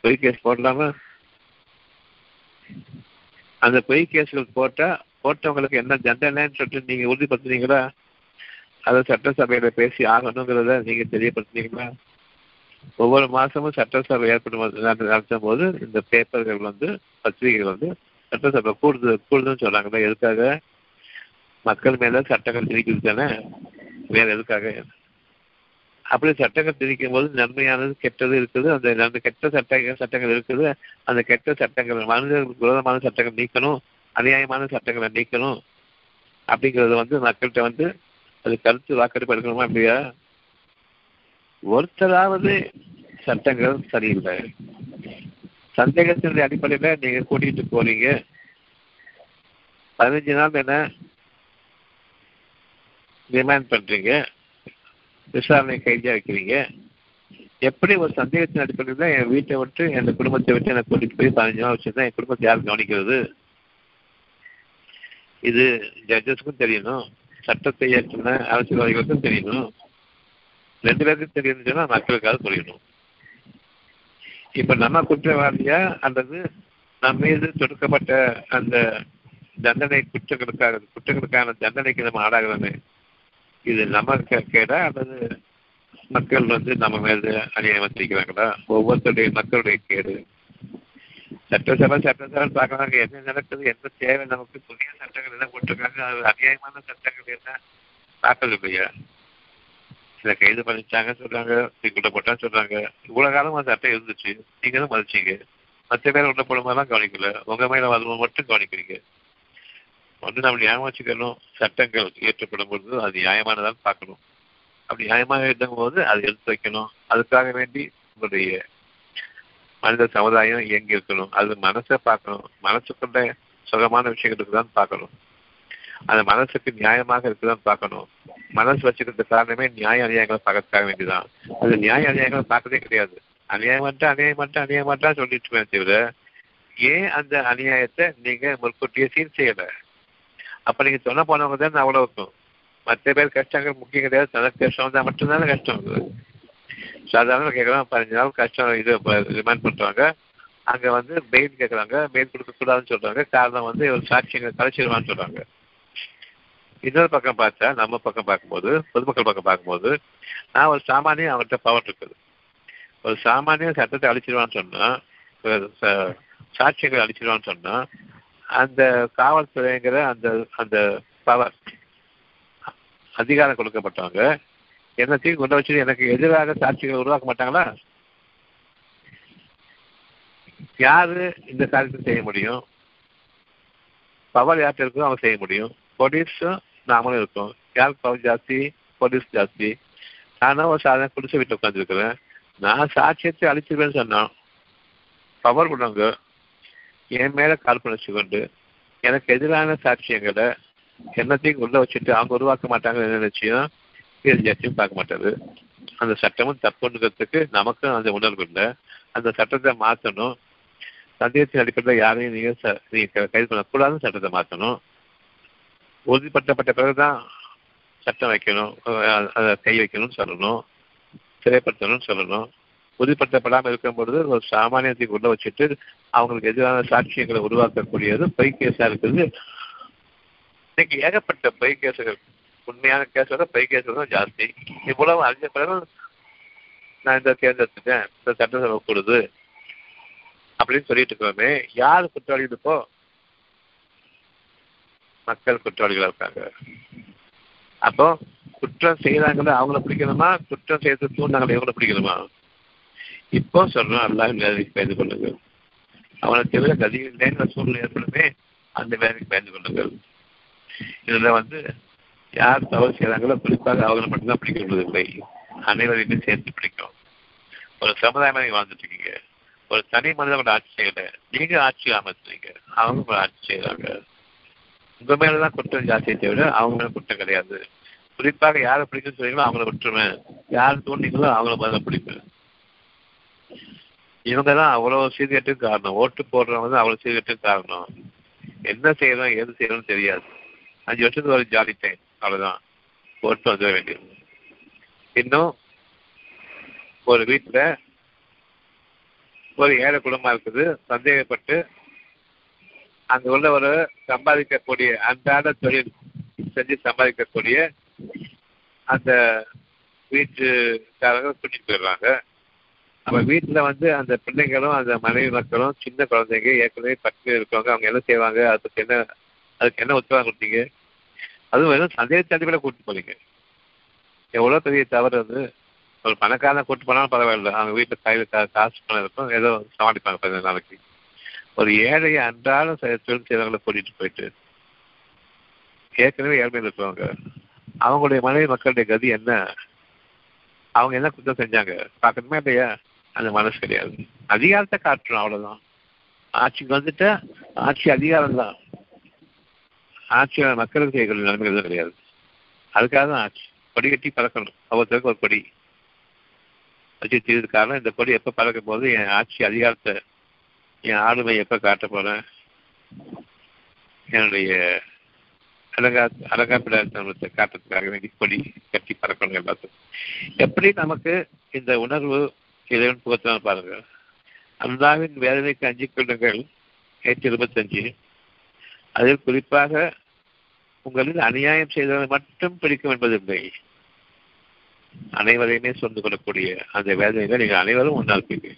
பொய் கேஸ் போடலாமா? அந்த பொய் கேஸ்கள் போட்டா போட்டவங்களுக்கு என்ன தண்டனைன்னு சொல்லிட்டு நீங்க உறுதிப்படுத்தினீங்களா? அதை சட்டசபையில பேசி ஆகணுங்கிறத நீங்க தெரியப்படுத்தினீங்களா? ஒவ்வொரு மாசமும் சட்டசபை ஏற்படும் நடத்தும் போது இந்த பேப்பர்கள் வந்து பத்திரிகைகள் வந்து சட்டசபை கூடுது கூடுதுன்னு சொல்றாங்களா? எதுக்காக? மக்கள் மேல சட்டங்கள் திணிக்கிறது தானே, வேற எதுக்காக? அப்படி சட்டங்கள் திணிக்கும் போது நன்மையானது கெட்டது இருக்குது, அந்த நன்மை கெட்ட சட்டங்கள் சட்டங்கள் இருக்குது. அந்த கெட்ட சட்டங்கள் மனிதர்களுக்கு விரோதமான சட்டங்கள் நீக்கணும், அநியாயமான சட்டங்களை நீக்கணும் அப்படிங்கிறது வந்து மக்கள்கிட்ட வந்து அது கருத்து வாக்கெடுப்பு எடுக்கணுமா இல்லையா? ஒருத்தராவது சட்டங்கள் சரியில்லை. சந்தேகத்தினுடைய அடிப்படையில் நீங்க கூட்டிகிட்டு போறீங்க. பதினஞ்சு நாள் என்ன ரிமாண்ட் பண்றீங்க, விசாரணை கைதியாக வைக்கிறீங்க. எப்படி ஒரு சந்தேகத்தின் அடிப்படையில் என் வீட்டை விட்டு என் குடும்பத்தை விட்டு எனக்கு கூட்டிகிட்டு போய் பதினஞ்சு நாள் வச்சுருந்தா என் குடும்பத்தை யார் கவனிக்கிறது? இது ஜட்ஜஸ்க்கும் தெரியணும், சட்டத்தை ஏற்றின அரசியல்வாதிகளுக்கும் தெரியணும். ரெண்டு பேருக்கும் தெரியணும்னு சொன்னால் மக்களுக்காக புரியணும். இப்போ நம்ம குற்றவாளியா அல்லது நம்ம மீது தொடுக்கப்பட்ட அந்த தண்டனை குற்றங்களுக்காக குற்றங்களுக்கான தண்டனைக்கு நம்ம ஆளாகிறோமே, இது நம்ம கேடா அல்லது மக்கள் வந்து நம்ம மேல அநியாயம் வச்சிருக்கிறாங்களா? ஒவ்வொருத்தருடைய மக்களுடைய கேடு. சட்டசபை சட்டசபை பார்க்கறாங்க என்ன நடக்குது, என்ன தேவை நமக்கு, புதிய சட்டங்கள் என்ன போட்டிருக்காங்க, அநியாயமான சட்டங்கள் என்ன பார்க்கறது இல்லையா? சில கைது பண்ணிச்சாங்க சொல்றாங்க, உள்ள போட்டான்னு சொல்றாங்க. இவ்வளவு காலம் அந்த சட்டம் இருந்துச்சு, நீங்க தான் மதிச்சிங்க. மற்ற மேல உள்ள போடும்போதெல்லாம் கவனிக்கல, உங்க மேல வரும்போது மட்டும் கவனிக்கிறீங்க. ஒன்று நம்ம நியாயம் வச்சுக்கணும், சட்டங்கள் இயற்றப்படும் பொழுது அது நியாயமானதான்னு பார்க்கணும். அப்படி நியாயமாக இருந்தபோது அதை எடுத்து வைக்கணும். அதுக்காக வேண்டி உங்களுடைய மனித சமுதாயம் இயங்கி இருக்கணும். அது மனசை பார்க்கணும், மனசுக்குள்ள சுகமான விஷயங்களுக்கு தான் பார்க்கணும், அந்த மனசுக்கு நியாயமாக இருக்குதான் பார்க்கணும். மனசு வச்சுக்கிறது காரணமே நியாய அநியாயங்களை பார்க்கறதுக்காக வேண்டிதான். அது நியாய அநியாயங்களை பார்க்கறதே கிடையாது. அநியாயமாட்டா அநியாயமாட்டா அநியாயமாட்டா சொல்லிட்டு தவிர ஏன் அந்த அநியாயத்தை நீங்க முற்கூட்டியே சீர் செய்யலை? அப்ப நீங்க சொன்ன போனவங்க தான் அவ்வளவு இருக்கும். மற்ற பேர் கஷ்டங்கள் முக்கியம் கிடையாது, தனக்கு கஷ்டம் வந்தா மட்டும்தானே கஷ்டம் இருக்குது. சாதாரண கேட்கலாம், பதினஞ்சு நாள் கஷ்டம் இது ரிமாண்ட் பண்றாங்க, அங்க வந்து பெயில் கேட்கறாங்க, பெயில் கொடுக்க கூடாதுன்னு சொல்றாங்க. காரணம் வந்து ஒரு சாட்சியங்களை கலைச்சிடுவான்னு சொல்றாங்க. இன்னொரு பக்கம் பார்த்தா, நம்ம பக்கம் பார்க்கும்போது, பொதுமக்கள் பக்கம் பார்க்கும்போது, நான் ஒரு சாமானியம் அவர்கிட்ட பவர் இருக்குது. ஒரு சாமானியம் சட்டத்தை அழிச்சிடுவான்னு சொன்னா, சாட்சியங்களை அழிச்சிடுவான்னு சொன்னா, அந்த காவல்துறைங்கிற அந்த அந்த பவர் அதிகாரம் கொடுக்கப்பட்டவங்க என்னத்தையும் கொண்டு வச்சு எனக்கு எதிராக சாட்சிகள் உருவாக்க மாட்டாங்களா? யாரு இந்த காரியத்தை செய்ய முடியும்? பவர் யார்கிட்ட இருக்கோ அவங்க செய்ய முடியும். போலீஸும் நாமளும் இருக்கும். யாருக்கு பவர் ஜாஸ்தி? போலீஸ் ஜாஸ்தி. நானும் ஒரு சாதாரண குடிசை வீட்டில் உட்காந்துருக்குறேன். நான் சாட்சியத்தை அழிச்சிருவேன்னு சொன்னான் பவர் உள்ளவங்க என் மேல கால்பனை கொண்டு எனக்கு எதிரான சாட்சியங்களை என்னத்தையும் உள்ள வச்சுட்டு அவங்க உருவாக்க மாட்டாங்கன்னு நினைச்சியும் எதிர்ச்சியும் பார்க்க மாட்டாரு. அந்த சட்டமும் தப்புன்றதுக்கு நமக்கும் அந்த உணர்வு இல்லை. அந்த சட்டத்தை மாற்றணும். சந்தேகத்தின் அடிப்படையில் யாரையும் நீங்க கைது பண்ணக்கூடாதுன்னு சட்டத்தை மாற்றணும். உறுதிப்படுத்தப்பட்ட பிறகுதான் சட்டம் வைக்கணும், அதை கை வைக்கணும்னு சொல்லணும், சிறைப்படுத்தணும்னு சொல்லணும். உறுதிப்படுத்தப்படாமல் இருக்கும்பொழுது ஒரு சாமானியத்துக்கு உள்ள வச்சுட்டு அவங்களுக்கு எதிரான சாட்சியங்களை உருவாக்கக்கூடியது பொய் கேஸாக இருக்குது. இன்னைக்கு ஏகப்பட்ட பொய் கேஸுகள், உண்மையான கேஸோட பொய் கேஸுகள் தான் ஜாஸ்தி. இவ்வளவு அறிஞ்ச பிறகு நான் இந்த தேர்ந்தெடுத்துட்டேன், இந்த சட்டம் சொல்லக்கூடாது அப்படின்னு சொல்லிட்டு இருக்கிறோமே, யார் குற்றவாளிகள்? இப்போ மக்கள் குற்றவாளிகளா இருக்காங்க. அப்போ குற்றம் செய்யறாங்களே அவங்கள பிடிக்கணுமா, குற்றம் செய்யறது தூண்டாங்களே இவங்களை பிடிக்கணுமா? இப்போ சொல்லணும், எல்லாரும் வேலைக்கு பயந்து கொள்ளுங்கள், அவனை தவிர கதியில் இல்லைங்கிற சூழ்நிலை ஏற்படுமே, அந்த வேலைக்கு பயந்து கொள்ளுங்கள். இதில் வந்து யார் தவறு செய்யறாங்களோ குறிப்பாக அவங்களை மட்டும்தான் பிடிக்க முடியவில்லை, அனைவரையுமே சேர்த்து பிடிக்கும். ஒரு சமுதாயமாக நீங்கள் வாழ்ந்துட்டு இருக்கீங்க, ஒரு தனி மனிதனோட ஆட்சி செய்யலை, நீங்க ஆட்சி அமைச்சுறீங்க, அவங்க ஆட்சி செய்யறாங்க. உங்க மேலதான் குற்றம் ஜாஸ்தியை தேவை, அவங்க மேல குற்றம் கிடையாது. குறிப்பாக யாரை பிடிக்குன்னு சொல்றீங்களோ அவங்கள விட்டுருவேன், யார் தோன்றீங்களோ அவங்கள பதில் பிடிப்பேன். இவங்கதான் அவ்வளவு சீர்கேட்டுக்கு காரணம், ஓட்டு போடுறவங்க தான் அவ்வளவு சீர்கேட்டுக்கு காரணம். என்ன செய்யணும் எது செய்யணும்னு தெரியாது. அஞ்சு வருஷத்துக்கு ஒரு ஜாலி டைம், அவ்வளவுதான். ஓட்டு வந்துட வேண்டியது. இன்னும் ஒரு வீட்டுல ஒரு ஏழை குடும்பம் இருக்குது, சந்தேகப்பட்டு அங்க உள்ள ஒரு சம்பாதிக்கக்கூடிய அன்றாட தொழில் செஞ்சு சம்பாதிக்கக்கூடிய அந்த வீட்டுக்காரங்க கூட்டிட்டு போயிடுறாங்க. நம்ம வீட்டுல வந்து அந்த பிள்ளைங்களும் அந்த மனைவி மக்களும் சின்ன குழந்தைங்க ஏற்கனவே பக்கத்தில் இருக்கிறவங்க, அவங்க என்ன செய்வாங்க? அதுக்கு என்ன அதுக்கு என்ன உத்தரவாதம் கொடுத்தீங்க? அதுவும் வெறும் சந்தேகத்தை அடிப்படையில கூப்பிட்டு போறீங்க, எவ்வளோ பெரிய தவறு அது. ஒரு பணக்காரனை கூப்பிட்டு போனாலும் பரவாயில்ல, அவங்க வீட்டில் கையில் காசு பண்ண இருக்கும், ஏதோ சமாளிப்பாங்க பதினஞ்சு நாளைக்கு. ஒரு ஏழையை அன்றாடம் தொழில் செய்தவங்களை கூட்டிட்டு போயிட்டு ஏற்கனவே ஏழ்மையில் இருக்கிறவங்க, அவங்களுடைய மனைவி மக்களுடைய கதி என்ன? அவங்க என்ன குற்றம் செஞ்சாங்க பார்க்கணுமா இல்லையா? அந்த மனசு கிடையாது. அதிகாரத்தை காட்டுறோம், அவ்வளவுதான். ஆட்சிக்கு வந்துட்டு ஆட்சி அதிகாரம் தான், ஆட்சியோட மக்களுக்கு செய்யக்கூடிய நன்மை எதுவும் கிடையாது. அதுக்காக தான் ஆட்சி கொடி கட்டி பறக்கணும், ஒவ்வொருத்தருக்கு ஒரு கொடி வச்சு தீர்வு. காரணம், இந்த கொடி எப்போ பறக்கும் போது என் ஆட்சி அதிகாரத்தை, என் ஆளுமை எப்போ காட்ட போகிறேன், என்னுடைய அழகா அழகாப்பிடாத காட்டுறதுக்காக வேண்டி கொடி கட்டி பறக்கணும். எல்லாத்துக்கும் எப்படி நமக்கு இந்த உணர்வு இறைவன் புகழ்தான் பாருங்க. அல்லாவின் வேதனைக்கு அஞ்சு கொள்ளுங்கள், நூற்றி இருபத்தஞ்சு. அதில் குறிப்பாக உங்களில் அநியாயம் செய்தவரை மட்டும் பிடிக்கும் என்பதில்லை, அனைவரையுமே சொந்து கொள்ளக்கூடிய அந்த வேதனைகளை நீங்கள் அனைவரும் ஒன்றாக்குங்க.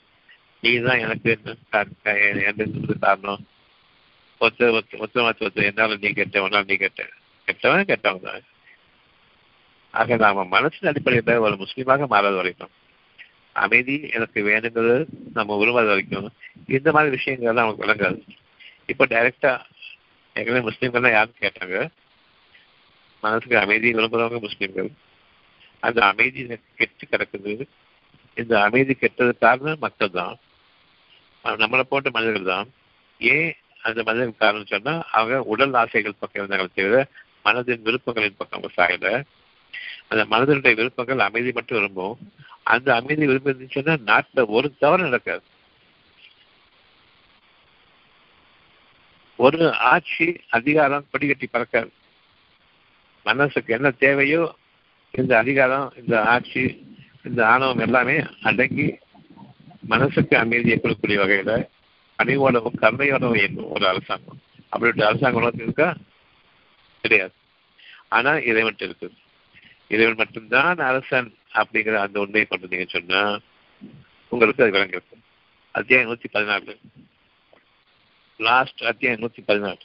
நீதான் எனக்கு என்ன காரணம், ஒத்த ஒத்து ஒத்தமாச்சு ஒத்து என்னாலும் நீ கேட்ட, ஒன்றால் நீ கேட்ட, கெட்டவன் கேட்டவங்க தான். ஆக நாம மனசின் அடிப்படையில் ஒரு முஸ்லீமாக மாறாத வரைக்கும், அமைதி எனக்கு வேணுங்கிறது நம்ம உருவாத வரைக்கும் இந்த மாதிரி விஷயங்கள்லாம் நமக்கு விளங்காது. இப்போ டைரக்டா எங்களே முஸ்லீம்கள்லாம் யாரும் கேட்டாங்க, மனசுக்கு அமைதி விரும்புகிறவங்க முஸ்லீம்கள். அந்த அமைதி கெட்டு கிடக்குது. இந்த அமைதி கெட்டது காரணம் மக்கள் தான், நம்மளை போட்ட மனிதர்கள் தான். ஏன் அந்த மனிதர்கள் காரணம் சொன்னால், அவங்க உடல் ஆசைகள் பக்கம் இருந்தாங்க தவிர மனதின் விருப்பங்களின் பக்கம் சாயல. அந்த மனதனுடைய விருப்பங்கள் அமைதி மட்டும் விரும்பும். அந்த அமைதி விரும்பிச்சுன்னா நாட்டில் ஒரு தவறு நடக்காது. ஒரு ஆட்சி அதிகாரம் படிக்கட்டி பறக்காது. மனசுக்கு என்ன தேவையோ இந்த அதிகாரம், இந்த ஆட்சி, இந்த ஆணவம் எல்லாமே அடங்கி மனசுக்கு அமைதியை கொடுக்கக்கூடிய வகையில பணிவோடவும் கருணையோடவும் என்னும் ஒரு அரசாங்கம். அப்படிப்பட்ட அரசாங்கம் உலகத்தில் இருக்கா? கிடையாது. ஆனா இறைவன் இருக்குது, இறைவன் மட்டும்தான் அரசன் அப்படிங்கிற அந்த உண்மையை கொண்டு நீங்க சொன்னா உங்களுக்கு அது விளங்கிருக்கும். அத்தியாயம் நூத்தி பதினாலு, லாஸ்ட் அத்தியாயம் நூத்தி பதினாலு.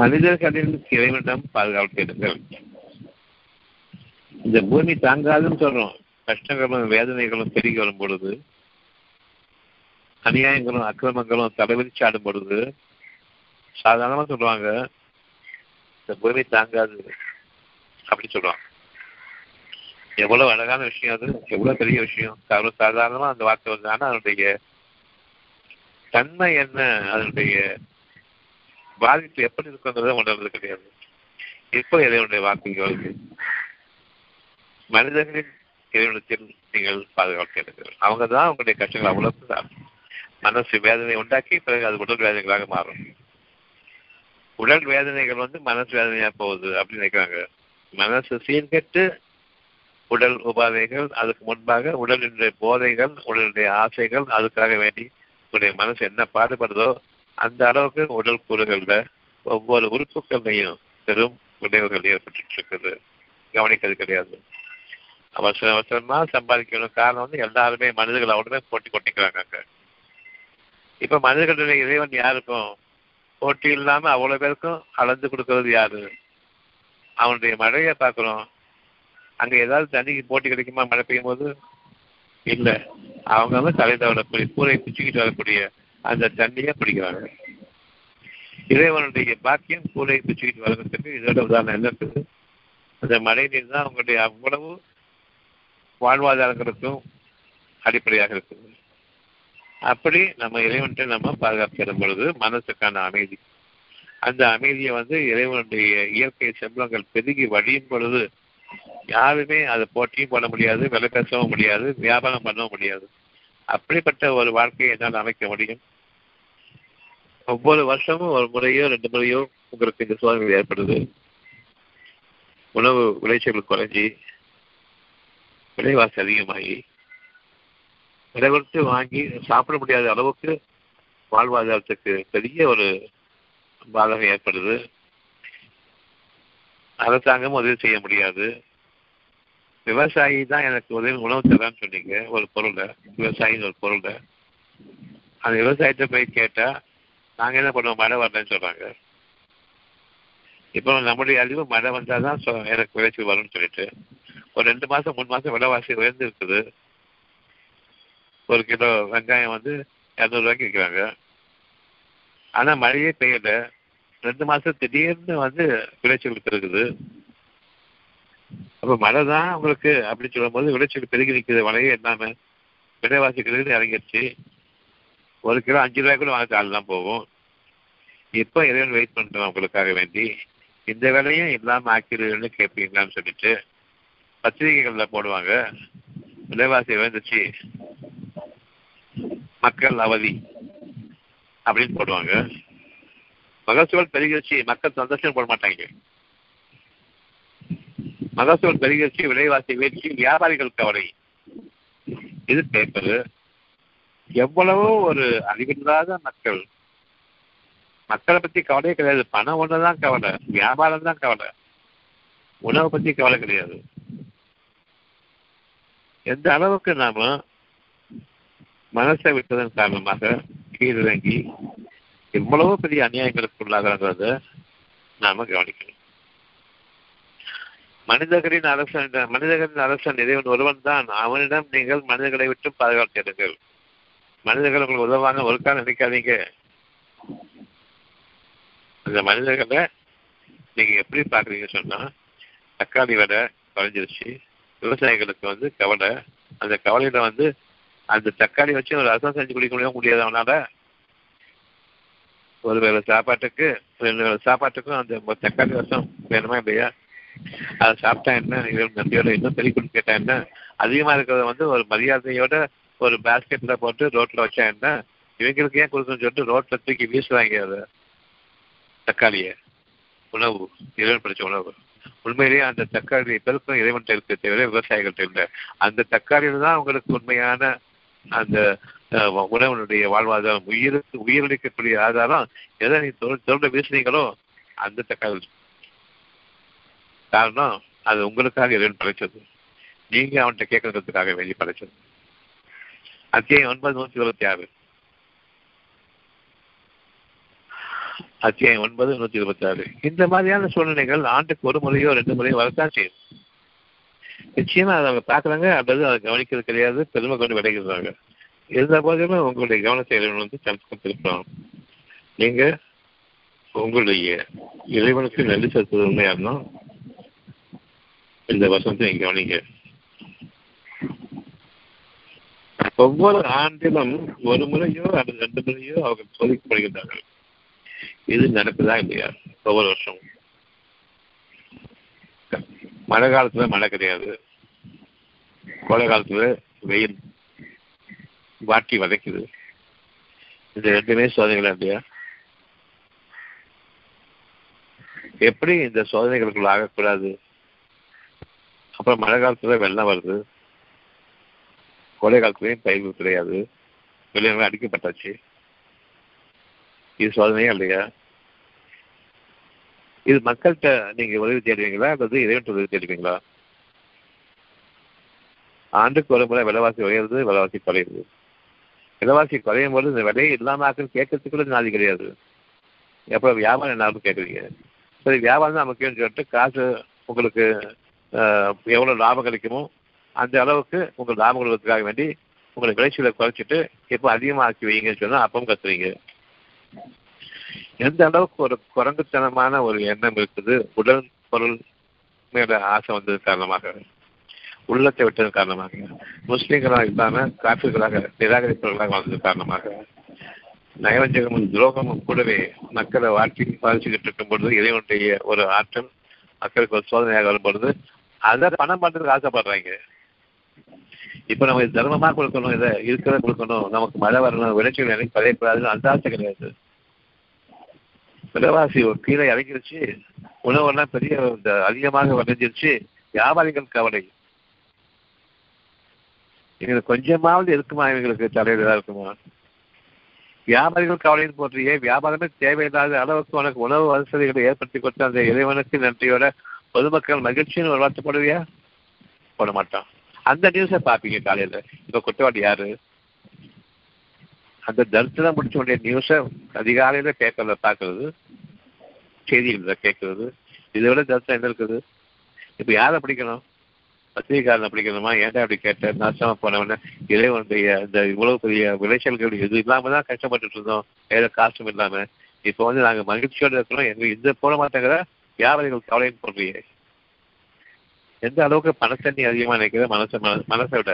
மனிதர்களின் இறைவனிடம் பாதுகாப்பு தேடுங்கள். இந்த பூமி தாங்காதுன்னு சொல்றோம். கஷ்டங்களும் வேதனைகளும் பெருகி வரும் பொழுது, அநியாயங்களும் அக்கிரமங்களும் தலைவிரிச்சு ஆடும் பொழுது சாதாரணமா சொல்லுவாங்க இந்த பூமி தாங்காது அப்படின்னு சொல்லுவாங்க. எவ்வளவு அழகான விஷயம் அது, எவ்வளவு பெரிய விஷயம். சாதாரணமா அந்த வார்த்தை வந்து, ஆனா அதனுடைய தன்மை என்ன, அதனுடைய பாதிப்பு எப்படி இருக்குங்கிறத உணர்றது கிடையாது. இப்போ இறைவனுடைய வார்த்தைக்கு வருது, மனிதர்களின் இறைவனத்தில் நீங்கள் பாதுகாப்பு. அவங்க தான் அவங்களுடைய கஷ்டங்கள் அவ்வளவு மனசு வேதனை உண்டாக்கி பிறகு அது உடல் வேதனைகளாக மாறும். உடல் வேதனைகள் வந்து மனசு வேதனையா போகுது அப்படின்னு நினைக்கிறாங்க. மனசு சீர்கட்டு உடல் உபாதைகள், அதுக்கு முன்பாக உடலினுடைய போதைகள், உடலுடைய ஆசைகள், அதுக்காக வேண்டி உடைய மனசு என்ன பாடுபடுதோ அந்த அளவுக்கு உடல் கூறுகள்ல ஒவ்வொரு உறுப்புகள்லையும் பெரும் விளைவுகள் ஏற்பட்டு இருக்குது, கவனிக்கிறது கிடையாது. அவசர அவசரமா சம்பாதிக்கணும் காரணம் வந்து எல்லாருமே மனிதர்கள் அவருமே போட்டி கொட்டிக்கிறாங்க. இப்ப மனிதர்களுடைய இறைவன் யாருக்கும் போட்டி இல்லாம அவ்வளவு பேருக்கும் அளந்து கொடுக்கறது யாரு? அவனுடைய மழையை பார்க்கிறோம். அங்க ஏதாவது தண்ணிக்கு போட்டி கிடைக்குமா மழை பெய்யும் போது? இல்ல, அவங்க வந்து தலையில வரக்கூடிய கூரை பிச்சுக்கிட்டு வரக்கூடிய அந்த தண்ணியை பிடிக்கிறாங்க. இறைவனுடைய பாக்கியம் கூரை பிச்சுக்கிட்டு வர்றதுக்கு இதோட உதாரணம் என்ன இருக்குது? அந்த மழை நீர் தான் அவங்களுடைய அவ்வளவு வாழ்வாதாரங்களுக்கும் அடிப்படையாக இருக்குது. அப்படி நம்ம இறைவன்கிட்ட நம்ம பாதுகாப்பு பொழுது மனசுக்கான அமைதி, அந்த அமைதியை வந்து இறைவனுடைய இயற்கை செல்வங்கள் பெருகி வழியும் பொழுது யாருமே அதை போட்டியும் போட முடியாது, விலை பேசவும் முடியாது, வியாபாரம் பண்ணவும் முடியாது. அப்படிப்பட்ட ஒரு வாழ்க்கையை என்னால் அமைக்க முடியும். ஒவ்வொரு வருஷமும் ஒரு முறையோ ரெண்டு முறையோ உங்களுக்கு இந்த சோதனை ஏற்படுது. உணவு விளைச்சல் குறைஞ்சி விலைவாசி அதிகமாகி விலை கொடுத்து வாங்கி சாப்பிட முடியாத அளவுக்கு வாழ்வாதாரத்துக்கு பெரிய ஒரு பாதகம் ஏற்படுது. அரசாங்கம் உதவி செய்ய முடியாது. விவசாயி தான் எனக்கு உதவி உணவு தரான்னு சொன்னீங்க ஒரு பொருளை, விவசாயின்னு ஒரு பொருளை. அந்த விவசாயத்தை போய் கேட்டா நாங்க என்ன பண்ணுவோம், மழை வரலன்னு சொல்றாங்க. இப்போ நம்முடைய அறிவு மழை வந்தாதான் எனக்கு விளைச்சல் வரும்னு சொல்லிட்டு ஒரு ரெண்டு மாசம் மூணு மாசம் விலைவாசி உயர்ந்து இருக்குது. ஒரு கிலோ வெங்காயம் வந்து இரநூறு ரூபாய்க்கு விற்கிறாங்க. ஆனா மழையே பெய்யல, ரெண்டு மாசம் திடீர்னு வந்து விளைச்சல் இருக்குது. அப்ப மழை தான் உங்களுக்கு அப்படின்னு சொல்லும் போது விளைச்சல் பெருகி நிற்குது. மழையே இல்லாம விலைவாசி கிழக்கு இறங்கிடுச்சு. ஒரு கிலோ அஞ்சு ரூபாய் கூட வாங்க ஆள் தான் போகும். இப்போ இறைவன் வெயிட் பண்றோம் உங்களுக்காக வேண்டி. இந்த வேலையும் இல்லாம ஆக்கிடுவீங்கன்னு கேட்பீங்களான்னு சொல்லிட்டு பத்திரிகைகள்ல போடுவாங்க விலைவாசி உயர்ந்துச்சு மக்கள் அவதி அப்படின்னு போடுவாங்க. மகசூல் பெருகிடுச்சு மக்கள் சந்தோஷம் போட மாட்டாங்க. மகசூல் பெருகிடுச்சு விலைவாசி வீழ்ச்சி வியாபாரிகள் கவலை. இது பேப்பரு. எவ்வளவோ ஒரு அறிவில்லாத மக்கள், மக்களை பத்தி கவலையே கிடையாது. பணம் ஒண்ணுதான் கவலை, வியாபாரம் தான் கவலை, உணவை பத்தி கவலை கிடையாது. எந்த அளவுக்கு நாம மனசை விட்டதன் காரணமாக கீழிறங்கி எவ்வளவோ பெரிய அநியாயங்களுக்கு உள்ளாகிறத நாம கவனிக்கணும். மனிதர்களின் அரசன் மனிதர்களின் அரசன் இறைவன் ஒருவன் தான். அவனிடம் நீங்கள் மனிதர்களை விட்டு பாதுகாப்பு தேடுங்கள். மனிதர்கள் உங்களுக்கு உதவாங்க ஒரு காலம் நினைக்காதீங்க. அந்த மனிதர்களை நீங்க எப்படி பாக்குறீங்க சொன்னா, தக்காளி விலை குறைஞ்சிருச்சு, விவசாயிகளுக்கு வந்து கவலை. அந்த கவலையில வந்து அந்த தக்காளி வச்சு ஒரு ரசம் செஞ்சு குடிக்க முடியவும் முடியாது. அவனால ஒரு வேளை சாப்பாட்டுக்கு ரெண்டு வேளை சாப்பாட்டுக்கும் அந்த தக்காளி ரசம் வேணுமா இல்லையா? அதை சாப்பிட்டா என்ன, இவன் நம்பியோட இன்னும் பெருக்குன்னு கேட்டா என்ன, அதிகமா இருக்கிறத வந்து ஒரு மரியாதையோட ஒரு பேஸ்கெட்ல போட்டு ரோட்ல வச்சா என்ன, இவங்களுக்கு ஏன் கொடுக்கணும்னு சொல்லிட்டு ரோட்ல தூக்கி வீசுவாங்க அதை தக்காளிய. உணவு இறைவன் படிச்ச உணவு. உண்மையிலேயே அந்த தக்காளி பெருக்கும் இறைவன்கிட்ட இருக்க தேவையில்லை, விவசாயிகள்கிட்ட இல்லை. அந்த தக்காளியில தான் உங்களுக்கு உண்மையான அந்த உணவனுடைய வாழ்வாதாரம், உயிருக்கு உயிரிழக்கக்கூடிய ஆதாரம். எதை நீ தொடர்ந்து வீசுனீங்களோ அந்த தக்காளி, காரணம் அது உங்களுக்காக இறைவன் படைச்சது, நீங்க அவன்கிட்ட கேட்கறதுக்காக வெளியே படைச்சது. அத்தியாயம் ஒன்பது நூத்தி இருபத்தி ஆறு அத்தியாயம் ஒன்பது நூத்தி இருபத்தி ஆறு இந்த மாதிரியான சூழ்நிலைகள் ஆண்டுக்கு ஒரு முறையோ ரெண்டு முறையோ வரத்தான் செய்யும். நிச்சயமா அதை அவங்க பாக்குறாங்க, அல்லது அதை கவனிக்கிறது கிடையாது, பெருமை கொண்டு விளைகிறாங்க. இருந்த போதுமே உங்களுடைய கவனத்தை இறைவன் வந்து திருப்பணும். நீங்க உங்களுடைய இறைவனுக்கு நன்றி செலுத்துவது உண்மையா இருந்தோம். இந்த வருஷத்தை நீங்க கவனிங்க. ஒவ்வொரு ஆண்டிலும் ஒரு முறையோ அல்லது ரெண்டு முறையோ அவர்கள் சோதிக்கப்படுகின்றார்கள். இது நடக்குதா இல்லையா? ஒவ்வொரு வருஷமும் மழை காலத்துல மழை கிடையாது, கோடை காலத்துல வெயில் வாட்டி வதைக்குது. இந்த ரெண்டுமே சோதனைகளா இல்லையா? எப்படி இந்த சோதனைகளுக்குள்ள ஆகக்கூடாது? அப்புறம் மழை காலத்துல வெள்ளம் வருது, கோடை காலத்துலயும் பயிர் கிடையாது, வெளியே அடிக்கப்பட்டாச்சு. இது சோதனையா இல்லையா? இது மக்கள்கிட்ட நீங்க உதவி தேடுவீங்களா அல்லது இறைவன் உதவி தேடுவீங்களா? ஆண்டுக்கு ஒரு முறை விலைவாசி உயருது, விலைவாசி குறையுது. விலைவாசி குறையும் போது இந்த விலையை இல்லாம ஆக்கள் கேட்கறதுக்குள்ள நாதி கிடையாது. எப்போ வியாபாரம் எல்லாருக்கும் கேட்குறீங்க. சரி, வியாபாரம் தான் முக்கியம் சொல்லிட்டு காசு உங்களுக்கு எவ்வளோ லாபம் கிடைக்குமோ அந்த அளவுக்கு உங்கள் லாபம் கொடுக்கறதுக்காக வேண்டி உங்களை விளைச்சலை குறைச்சிட்டு இப்போ அதிகமாக்கி வைங்கன்னு சொன்னால் அப்பவும் கத்துறீங்க. எந்த அளவுக்கு ஒரு குரங்குத்தனமான ஒரு எண்ணம் இருக்குது உடல் பொருள் மேல ஆசை வந்தது காரணமாக, உள்ளத்தை விட்டது காரணமாக, முஸ்லீம்களாக இல்லாமல் காப்பிர்களாக நிராகரிப்பவர்களாக வந்தது காரணமாக, நயவஞ்சகமும் துரோகமும் கூடவே மக்களை வாழ்க்கை பாதிச்சுக்கிட்டு இருக்கும் பொழுது இறைவனுடைய ஒரு ஆற்றல் மக்களுக்கு ஒரு சோதனையாக வரும்பொழுது அதை பணம் பண்றதுக்கு ஆசைப்படுறாங்க. இப்ப நம்ம இது தர்மமா கொடுக்கணும், இதை இருக்கிறத கொடுக்கணும், நமக்கு மழை வரணும், விளைச்சல் எனக்கு பழையக்கூடாதுன்னு அந்த ஆசை கிடையாது. விலைவாசி கீழே இறங்கிருச்சு, உணவெல்லாம் பெரிய அதிகமாக விளைஞ்சிருச்சு, வியாபாரிகள் கவலை. எங்களுக்கு கொஞ்சமாவது இருக்குமா, எங்களுக்கு தலையில இருக்குமா? வியாபாரிகள் கவலைன்னு போற்றியே வியாபாரமே தேவையில்லாத அளவுக்கு உனக்கு உணவு வசதிகளை ஏற்படுத்தி கொடுத்த அந்த இறைவனுக்கு நன்றியோட பொதுமக்கள் மகிழ்ச்சின்னு ஒரு வார்த்தை போடுவியா? போட மாட்டான். அந்த நியூஸை பார்ப்பீங்க காலையில். இப்போ குற்றவாளி யாரு? அந்த தரித்திரம் முடிச்ச உடைய நியூஸை அதிகாலையில் பேப்பரில் பார்க்கறது, செய்திகளில் கேட்கறது, இதை விட தரித்திரம் என்ன இருக்குது? இப்போ யாரை பிடிக்கணும்? பத்திரிகாரனை பிடிக்கணுமா? ஏன்டா அப்படி கேட்ட நாசமாக போனவன இறைவனுடைய இந்த இவ்வளவு பெரிய விளைச்சல்கள் இது இல்லாமல் தான் கஷ்டப்பட்டுட்டு இருந்தோம், ஏதோ காசும் இல்லாமல். இப்போ வந்து நாங்கள் மகிழ்ச்சியோடு இருக்கிறோம், எங்களுக்கு இதை போட மாட்டேங்கிற வியாபாரிகள் கவலைன்னு போடுறீங்க. எந்த அளவுக்கு பணத்தை நீ அதிகமாக நினைக்கிற மனசை மனசை விட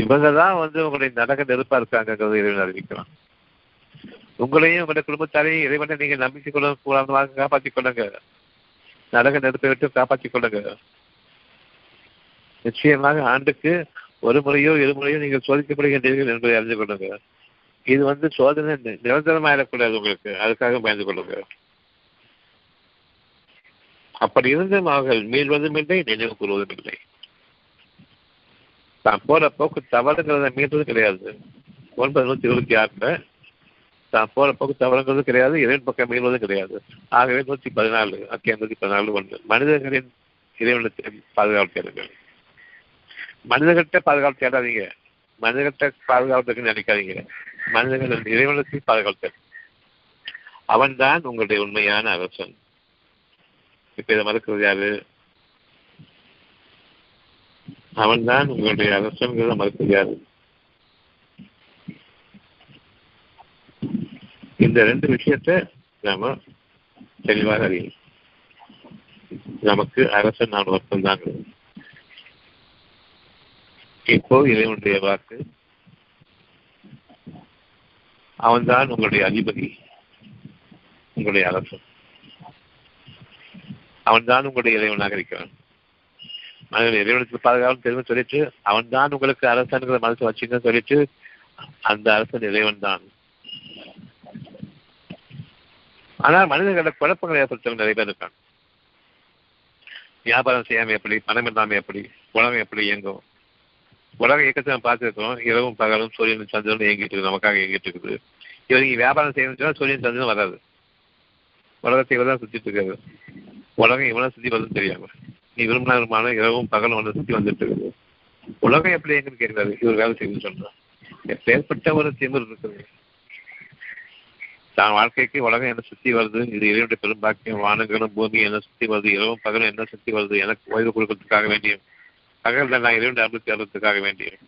இவங்க தான் வந்து உங்களுடைய நடக்க நெருப்பாக இருக்காங்கிறது இறைவன் அறிவிக்கலாம். உங்களையும் உங்களுடைய குடும்பத்தாரையும் இறைவனை நீங்கள் நம்பிக்கை கொள்ள கூடாது, காப்பாற்றிக் கொள்ளுங்க, நடக்க நெருப்பை விட்டு காப்பாற்றிக் கொள்ளுங்க. நிச்சயமாக ஆண்டுக்கு ஒரு முறையோ இருமுறையோ நீங்கள் சோதிக்கப்படுகின்றீர்கள் என்பதை அறிந்து கொள்ளுங்க. இது வந்து சோதனை நிரந்தரமாயிடக்கூடாது உங்களுக்கு, அதுக்காக பயந்து கொள்ளுங்க. அப்படி இருந்தும் அவர்கள் மீள்வதும் இல்லை, நினைவு கூறுவதும் இல்லை. தான் போற போக்கு தவறுங்கிறத மீள்வதும் கிடையாது. ஒன்பது நூத்தி இருபத்தி ஆறுல தான் போற போக்கு தவறுங்கிறதும் கிடையாது, இறைவன் பக்கம் மீள்வதும் கிடையாது. ஆகவே நூத்தி பதினாலு அக்கே நூத்தி பதினாலு ஒன்று மனிதர்களின் இறைவனத்தை பாதுகாப்பு தேடுங்கள். மனிதர்கிட்ட பாதுகாப்பு தேடாதீங்க, மனிதர்கிட்ட பாதுகாப்பு நினைக்காதீங்க, மனிதர்கள் இறைவனத்தை பாதுகாப்பு தேடும். அவன் தான் உங்களுடைய உண்மையான அரசன். இப்ப இதை மறுக்கிறது யாரு? அவன் தான் உங்களுடைய அரசங்கிறத மறுக்கிறது யாரு? இந்த ரெண்டு விஷயத்தை நாம தெளிவாக அறியும். நமக்கு அரசன் நான் மட்டும்தாங்க. இப்போ இறைவனுடைய வாக்கு, அவன் தான் உங்களுடைய அதிபதி, உங்களுடைய அரசன். அவன் தான் உங்களுடைய இறைவனாக இருக்கிறான். மனிதன் இறைவனுக்கு பாதுகாப்பு தெரியும் சொல்லிட்டு அவன் தான் உங்களுக்கு அரசாங்கிற மனசு வச்சுக்கன்னு சொல்லிட்டு அந்த அரசன் இறைவன் தான். ஆனால் மனிதர்கள குழப்பங்களை ஏற்படுத்தவங்க நிறைய பேர் இருக்காங்க. வியாபாரம் செய்யாம எப்படி, பணம் இல்லாம எப்படி, உலகம் எப்படி இயங்கும்? உலக இயக்கத்தை நம்ம பார்த்துருக்கோம். இரவும் பகலும் சூரியன் சந்திரனும் இயங்கிட்டு இருக்குது, நமக்காக இயங்கிட்டு இருக்குது. இவங்க வியாபாரம் செய்யணும்னு சொன்னா சூரியன் சந்திரனும் வராது, உலகத்தை இவதான் சுத்திட்டு இருக்காது. உலகம் இவனை சுற்றி வருதுன்னு தெரியாம நீ விரும்பினா விரும்பான இரவும் பகலும் ஒன்று சுற்றி வந்துட்டு இருக்குது. உலகம் எப்படி எங்கன்னு கேட்கிறாரு, இவர் வேலை செய்யணும்னு சொல்றான். ஏற்பட்ட ஒரு திமிர் இருக்குது. தான் வாழ்க்கைக்கு உலகம் என்ன சுற்றி வருது, இது இறைவனுடைய பெரும்பாக்கியம். வானங்களும் பூமியும் என்ன சுற்றி வருது, இரவும் பகலும் என்ன சுற்றி வருது, எனக்கு ஓய்வு கொடுக்கறதுக்காக வேண்டியும் பகல்ல நான் இறைவனுடைய அனுபவத்தை அறுபதுக்காக வேண்டியும்.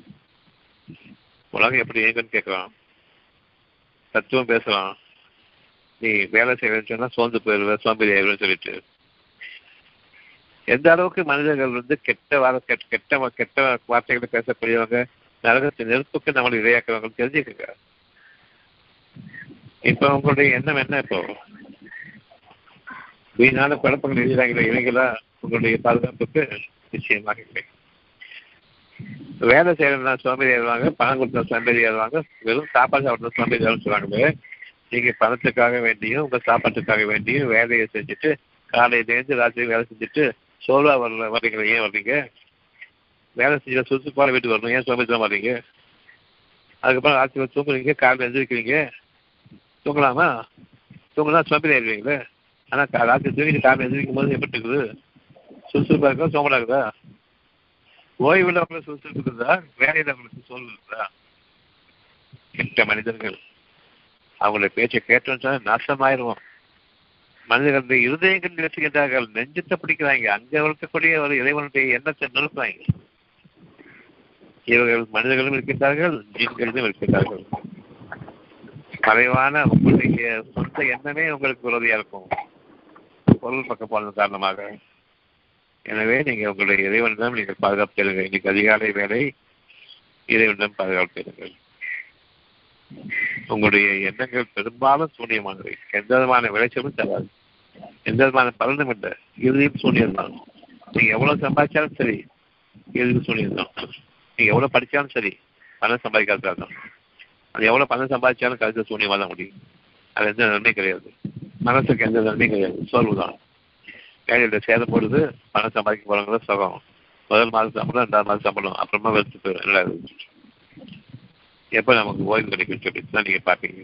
உலகம் எப்படி எங்கன்னு கேட்கலாம், தத்துவம் பேசலாம். நீ வேலை செய்யணும்னு சொன்னா சோர்ந்து போயிடுவேன், சோம்பேறி ஆயிடுவேன்னு சொல்லிட்டு எந்த அளவுக்கு மனிதர்கள் வந்து கெட்ட வார கெட்ட கெட்ட கெட்ட வார்த்தைகளை பேசக்கூடியவங்க, நரகத்தின் நெருப்புக்கு நம்மளை இரையாக்குறவங்க தெரிஞ்சுக்கோங்க. இப்ப உங்களுடைய எண்ணம் என்ன? இப்போ வீணான குழப்பங்கள் எழுதினாங்கிற இவைகளா உங்களுடைய பாதுகாப்புக்கு? நிச்சயமாக இல்லை. வேலை செய்யறதுனா சோம்பேறி ஆயிடுவாங்க, பணம் கொடுத்தா சோம்பேறி ஆயிடுவாங்க, வெறும் சாப்பாடு சாப்பிட்றது சோம்பேறி ஆயிடுவாங்க சொல்லுவாங்க. நீங்க பணத்துக்காக வேண்டியும் உங்க சாப்பாட்டுக்காக வேண்டியும் வேலையை செஞ்சுட்டு காலையிலேருந்து ராத்திரி வேலை செஞ்சுட்டு சோர்வா வரல வர்றீங்களா? ஏன் வர்றீங்க? வேலை செஞ்சு சுற்றுப்பாடு வீட்டுக்கு வரணும், ஏன் சோம்பேறிதான் வர்றீங்க? அதுக்கப்புறம் ராத்திரி தூங்குறீங்க, காலையில் எழுந்திருக்கிறீங்க. தூங்கலாமா? தூங்கினா சோம்பேறி ஆயிடுவீங்களே. ஆனால் ராத்திரி தூங்கிட்டு காலையில் எழுந்திருக்கும் போது எப்படி இருக்குது? சுறுசுறுப்பாக இருக்கா சோம்பலா இருக்குதா? ஓய்வில் அவங்களுக்கு சுறுசுறுப்பு இருக்குதா? வேலையில் அவங்களுக்கு சோம்பல் இருக்குதா? கெட்ட மனிதர்கள் அவங்களுடைய பேச்சை கேட்டோன்னு சொன்னால் நாசமாயிருவோம். மனிதர்களுடைய இருதயங்கள் நிகழ்ச்சிக்கின்றார்கள், நெஞ்சத்தை பிடிக்கிறாங்க, அங்கே வளர்க்கக்கூடிய ஒரு இறைவனுடைய எண்ணத்தை நிறுத்துறாங்க. இவர்கள் மனிதர்களும் இருக்கின்றார்கள், ஜீன்களும் இருக்கின்றார்கள். மறைவான உங்களுடைய சொந்த எண்ணமே உங்களுக்கு உறுதியாக இருக்கும் பொருள் பக்கம் போன காரணமாக. எனவே நீங்கள் உங்களுடைய இறைவனிடம் நீங்கள் பாதுகாப்பு தேடுங்கள். இன்னைக்கு அதிகாலை வேலை இறைவனிடம் பாதுகாப்பு தேடுங்கள். உங்களுடைய எண்ணங்கள் பெரும்பாலும் சூன்யமானவை, எந்த விதமான விளைச்சலும் தராது, எந்த விதமான பலனும் இல்லை. இறுதியும் சூன்யம்தான். நீங்கள் எவ்வளோ சம்பாதிச்சாலும் சரி இறுதியும் சூன்யம்தான். நீங்கள் எவ்வளோ படித்தாலும் சரி பணம் சம்பாதிக்காததாக தான். அது எவ்வளோ பணம் சம்பாதிச்சாலும் கருத்து சூன்யமாக தான் முடியும். அது எந்த நன்மை கிடையாது, மனசுக்கு எந்த நன்மை கிடையாது, சோர்வு தான். வேலையில சேதம் போடுது, பணம் சம்பாதிக்க போறாங்க சுகம். முதல் மாதம் சம்பளம், ரெண்டாவது மாதம் சம்பளம், அப்புறமா வெறுத்து போயிடும். நல்லா எப்போ நமக்கு ஓய்வு கிடைக்கும் சொல்லிட்டு தான் நீங்கள் பார்ப்பீங்க.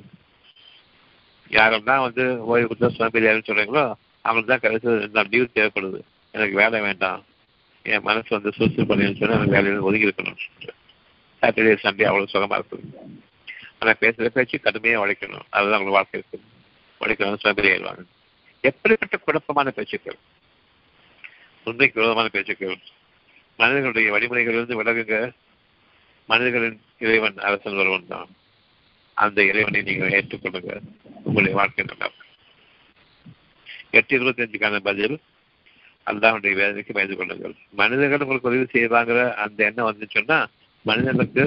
யாரெல்லாம் வந்து ஓய்வு கொடுத்தா சோம்பேறியாருன்னு சொல்கிறீங்களோ அவங்களுக்கு தான் கடைசியில் லீவு தேவைப்படுது. எனக்கு வேலை வேண்டாம், என் மனசு வந்து சுறுசுறு பண்ணி சொன்னால் எனக்கு வேலையில் ஒதுங்கி இருக்கணும். சாட்டர்டே சண்டே அவ்வளோ சுகமாக இருக்குது. ஆனால் பேசுகிற பேச்சு கடுமையாக உழைக்கணும், அதுதான் அவங்களுக்கு வாழ்க்கை இருக்குது. உழைக்கணும்னு சோம்பேறி ஆயிடுவாங்க. எப்படிப்பட்ட குழப்பமான பேச்சுக்கள், உண்மைக்கு விரோதமான பேச்சுக்கள். மனிதர்களுடைய வழிமுறைகளிலிருந்து விலகுங்க. மனிதர்களின் இறைவன் அரசன் ஒருவன் தான். அந்த இறைவனை நீங்கள் ஏற்றுக்கொள்ளுங்க. உங்களுடைய வாழ்க்கை நல்லா இருக்கும். எட்டு இருபத்தி அஞ்சுக்கான பதில், அல்லாஹ்வுடைய வேதனைக்கு பயந்து கொள்ளுங்கள். மனிதர்கள் உங்களுக்கு உதவி செய்வாங்கிற அந்த எண்ணம் வந்துச்சுன்னா மனிதர்களுக்கு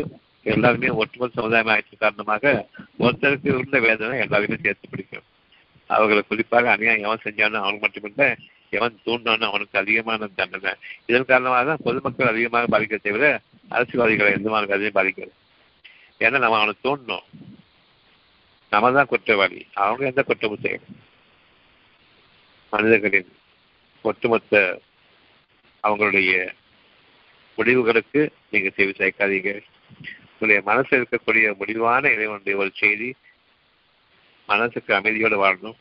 எல்லாருமே ஒட்டுமொத்த சமுதாயம் ஆயிற்று காரணமாக ஒருத்தருக்கு உள்ள வேதனை எல்லாருமே சேர்த்து பிடிக்கும். அவர்களை குறிப்பாக அநியாயம் எவன் செஞ்சானோ அவனுக்கு மட்டுமில்லை, எவன் தூண்டானோ அவனுக்கு அதிகமான தண்டனை. இதன் காரணமாக தான் பொதுமக்கள் அதிகமாக பாதிக்கிறதை விட அரசியல்வாதிகளை எந்த மாதிரி அதிகம் பாதிக்கிறது. ஏன்னா நம்ம அவனை தூண்டணும், நம்ம தான் குற்றவாளி, அவங்க எந்த குற்றமும் செய்யணும். மனிதர்களின் ஒட்டுமொத்த அவங்களுடைய முடிவுகளுக்கு நீங்கள் செவி சாய்க்காதீங்க. உங்களுடைய மனசில் இருக்கக்கூடிய முடிவான இறைவனுடைய ஒரு செய்தி, மனசுக்கு அமைதியோடு வாழணும்.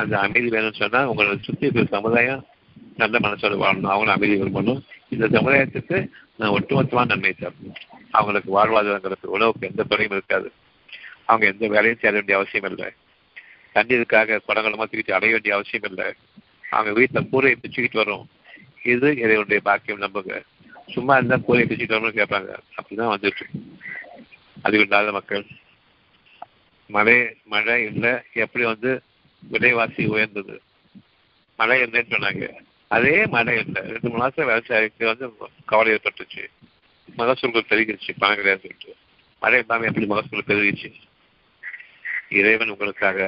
அந்த அமைதி வேணும்னு சொன்னால் உங்களை சுற்றி இருக்கிற சமுதாயம் நல்ல மனசோடு வாழணும், அவங்களும் அமைதி விரும்பணும். இந்த சமுதாயத்துக்கு நான் ஒட்டுமொத்தமான நன்மை தரணும். அவங்களுக்கு வாழ்வாதாரங்களுக்கு உணவுக்கு எந்த குறையும் இருக்காது, அவங்க எந்த வேலையும் சேர வேண்டிய அவசியம் இல்லை, தண்ணீருக்காக குடங்களமாக தூக்கிட்டு அடைய வேண்டிய அவசியம் இல்லை, அவங்க வீட்டில் கூரையை பிச்சுக்கிட்டு வரும். இது இதனுடைய பாக்கியம். நம்புங்க. சும்மா இருந்தால் கூரையை பிச்சுக்கிட்டு வரணும்னு கேட்பாங்க, அப்படிதான் வந்துட்டு அது இல்லாத மக்கள். மழை மழை இல்லை, எப்படி வந்து விலைவாசி உயர்ந்தது, மழை இல்லைன்னு சொன்னாங்க. அதே மழை இல்லை, ரெண்டு மூணு மாதம் விவசாயிக்கு வந்து கவலை ஏற்பட்டுச்சு, மகசூல்கள் பெருகிடுச்சு, பணம் கிடையாது சொல்லிட்டு. மழை இல்லாமல் எப்படி மகசூல் பெருகிடுச்சு? இறைவன் உங்களுக்காக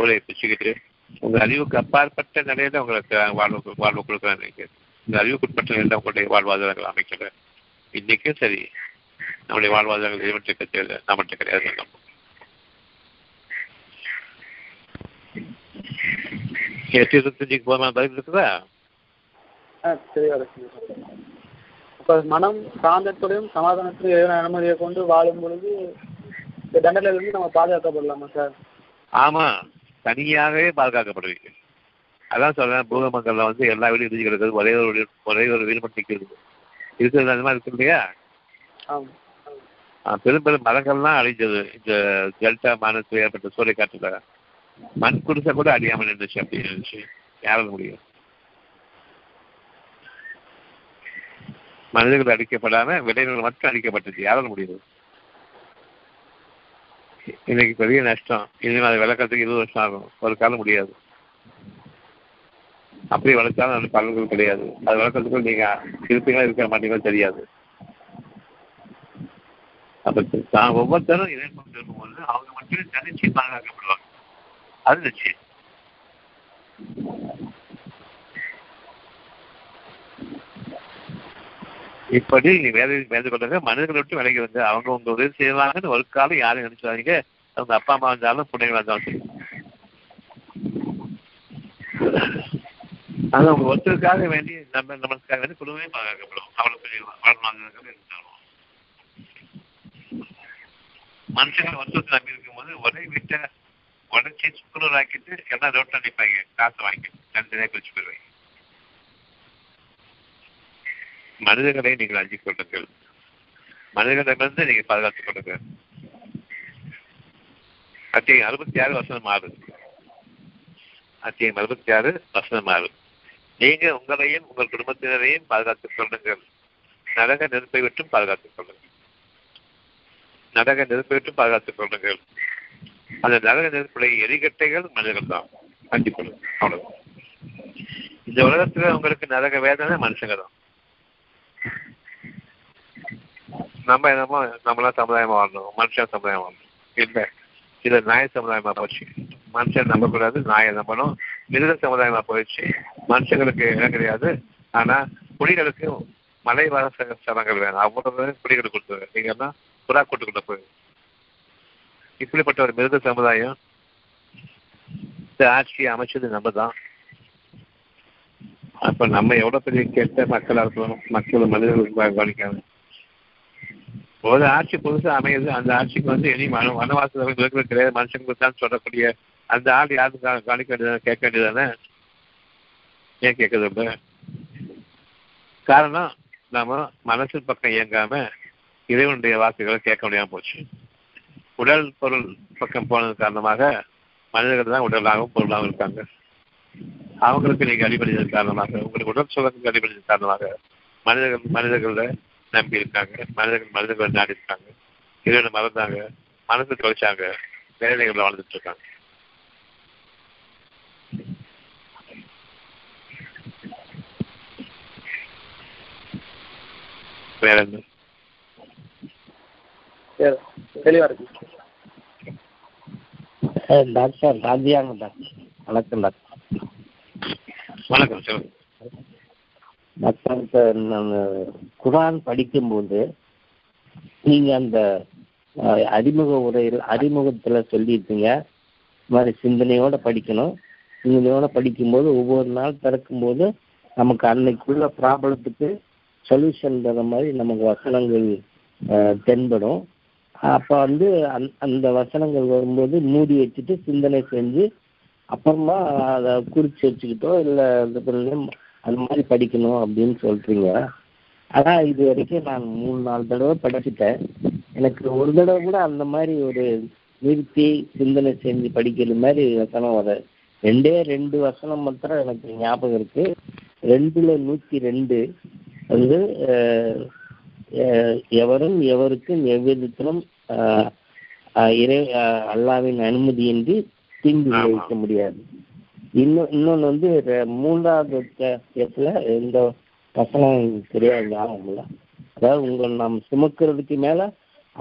ஊழையை பிச்சுக்கிட்டு உங்கள் அறிவுக்கு அப்பாற்பட்ட நிலையில உங்களுக்கு வாழ்வு வாழ்வு கொடுக்குறான்னு நினைக்கிறேன். இந்த அறிவுக்குட்பட்ட நிலையில உங்களுடைய வாழ்வாதாரங்கள் அமைக்கல. இன்னைக்கும் சரி, நம்முடைய வாழ்வாதாரங்கள் இறைவன் கிடையாது, நம்மகிட்ட கிடையாது. எட்டு இருபத்தஞ்சுக்கு போதுமான பதில் இருக்குதா? மனம் சாந்தத்தோடையும் சமாதானத்தையும் இறைவன் அனுமதியை கொண்டு வாழும் பொழுது இந்த தண்டனையிலிருந்து நம்ம பாதுகாக்கப்படலாமா சார்? ஆமா, தனியாகவே பாதுகாக்கப்படுவீங்க. அதான் சொல்றேன், பூகம்பங்கள்ல வந்து எல்லா வீடும் இடிஞ்சு கிடக்குது, ஒரே ஒரு ஒரே ஒரு வீடு மட்டும் இருக்குது, அந்த மாதிரி இருக்கு இல்லையா? பெரும் பெரும் மரங்கள்லாம் அழிஞ்சது இந்த டெல்டா மாநிலத்தில் ஏற்பட்ட சூறைக்காற்றுல. மண் குடிசை கூட அடியாமல் இருந்துச்சு. அப்படின்னு இருந்துச்சு யாரால முடியும்? மனிதர்கள் அடிக்கப்படாம விளைநிலை மட்டும் அடிக்கப்பட்டது, யாரால முடியும்? இன்னைக்கு பெரிய நஷ்டம். இனிமேல் அதை விளக்கிறதுக்கு இருபது வருஷம் ஆகும், ஒரு காலம் முடியாது. அப்படி வளர்த்தாலும் அது பலன்கள் கிடையாது. அது வளர்க்கறதுக்கு நீங்க திருப்பிங்களா இருக்கிற மாட்டீங்களும் தெரியாது. அப்ப தான் ஒவ்வொருத்தரும் இதே கொண்டு இருக்கும்போது அவங்க மட்டுமே தனிச்சு பாதுகாக்கப்படுவாங்க. அது நிச்சயம். இப்படி நீ வேலை வேலை கொள்ளுங்க. மனிதர்களை விட்டு விலகி வந்து அவங்க உங்க உதவி செய்வாங்கன்னு ஒரு காலம் யாரும் நினைச்சாதீங்க. அவங்க அப்பா அம்மா இருந்தாலும் பிள்ளைங்களா இருந்தாலும் சரி. ஆனா அவங்க ஒருத்தருக்காக வேண்டி நம்ம நம்மளுக்காக வேண்டி குடும்பமே பாதுகாக்கப்படும். அவ்வளவு வாழ்வாங்க மனுஷங்க ஒருத்தருக்கு நம்பி இருக்கும்போது ஒரே வீட்டை உடச்சி சுக்குனூராக்கிட்டு எல்லாம் ரோட்டில் அடிப்பாங்க, காசை வாங்கிட்டு தனித்தனியாக பிரிச்சு போயிடுவாங்க. மனிதர்களை நீங்கள் அஞ்சு கொள்ளுங்கள், மனிதர்களிடமிருந்து நீங்கள் பாதுகாத்துக் கொள்ளுங்கள். அத்தியாயம் அறுபத்தி ஆறு வசனம் ஆறு அத்தியாயம் அறுபத்தி ஆறு வசனம் ஆறு நீங்க உங்களையும் உங்கள் குடும்பத்தினரையும் பாதுகாத்துக் கொள்ளுங்கள், நரக நெருப்பை விட்டும் பாதுகாத்துக் கொள்ளுங்கள், நரக நெருப்பை விட்டும் பாதுகாத்துக் கொள்ளுங்கள். அந்த நரக நெருப்புடைய எரிகட்டைகள் மனிதர்கள் தான். கண்டிப்பாக அவ்வளவு இந்த உலகத்துல உங்களுக்கு நரக வேதனை மனுஷங்க தான். நம்ம என்னமோ நம்மளா சமுதாயமா வாழணும், மனுஷன் சமுதாயம் வாழணும். இல்லை இது நாய சமுதாயமா போச்சு, மனுஷன் நம்பக்கூடாது, நாயை நம்பணும். மிருக சமுதாயமா போயிடுச்சு, மனுஷங்களுக்கு இடம் கிடையாது. ஆனா புலிகளுக்கு மலைவாழ சடங்கள் வேணும், அவ்வளவு புலிகளுக்கு கொடுத்துருவேன். நீங்கன்னா புறா கூட்டுக்குள்ள போயிடும். இப்படிப்பட்ட ஒரு மிருக சமுதாயம் இந்த ஆட்சியை அமைச்சது நம்ம தான். அப்ப நம்ம எவ்வளவு பெரிய கேட்ட மக்களா இருக்கணும், மக்கள் மனிதர்களுக்கு கவனிக்காது. ஒரு ஆட்சி புதுசா அமையுது, அந்த ஆட்சிக்கு வந்து இனி மன வனவாசம் கிடையாது, மனுஷங்களுக்கு தான் சொல்லக்கூடிய அந்த ஆள் யாருக்கும் கவனிக்க வேண்டியதானே, கேட்க வேண்டியதானே. ஏன் கேட்குது? காரணம் நாம மனசு பக்கம் இயங்காம இறைவனுடைய வாக்குகளை கேட்க முடியாம போச்சு. உடல் பொருள் பக்கம் போனது காரணமாக மனிதர்கள் தான் உடலாகவும் பொருளாகவும் இருக்காங்க. அவங்களுக்கு நீங்கள் அடிபடுதல் காரணமாக, உங்களுக்கு உடல் சூழலுக்கு அடிபடுதல் காரணமாக மனிதர்கள் மனிதர்கள நம்பி இருக்காங்க, மனிதர்கள் மனிதர்களை நாடி இருக்காங்க, இறைவனை மறந்தாங்க, மனசு தொலைச்சாங்க, வேதனைகள் வாழ்ந்துட்டு இருக்காங்க. வேற என்ன தெளிவா இருக்கு டாக்டர்? ராஜியாங்க டாக்டர். வணக்கம் டாக்டர். வணக்கம் சொல்லுங்க டாக்டர். இப்போ நான் குர்ஆன் படிக்கும்போது நீங்கள் அந்த அறிமுக உரையில் அறிமுகத்தில் சொல்லியிருக்கீங்க, இது மாதிரி சிந்தனையோடு படிக்கணும். சிந்தனையோடு படிக்கும்போது ஒவ்வொரு நாள் திறக்கும்போது நமக்கு அன்னைக்குள்ள ப்ராப்ளத்துக்கு சொல்யூஷன் தர மாதிரி நமக்கு வசனங்கள் தென்படும். அப்போ வந்து அந் அந்த வசனங்கள் வரும்போது மூடி வச்சுட்டு சிந்தனை செஞ்சு அப்புறமா அதை குறித்து வச்சுக்கிட்டோ இல்லை அந்த மாதிரி படிக்கணும் அப்படின்னு சொல்கிறீங்க. ஆனால் இது வரைக்கும் நான் மூணு நாலு தடவை படிச்சுட்டேன். எனக்கு ஒரு தடவை கூட அந்த மாதிரி ஒரு நிறுத்தி சிந்தனை செஞ்சு படிக்கிற மாதிரி வசனம் வராது. ரெண்டே ரெண்டு வசனம் மாத்திரம் எனக்கு ஞாபகம் இருக்குது. ரெண்டில் நூற்றி ரெண்டு வந்து எவரும் எவருக்கும் எவ்விதத்திலும் இறை அல்லாவின் அனுமதியின்றி தீங்கு விளைவிக்க முடியாது. இன்னும் இன்னொன்று வந்து மூன்றாவது இடத்துல எந்த வசனம் கிடையாது ஆகும்ல, அதாவது உங்கள் நாம் சுமக்கிறதுக்கு மேலே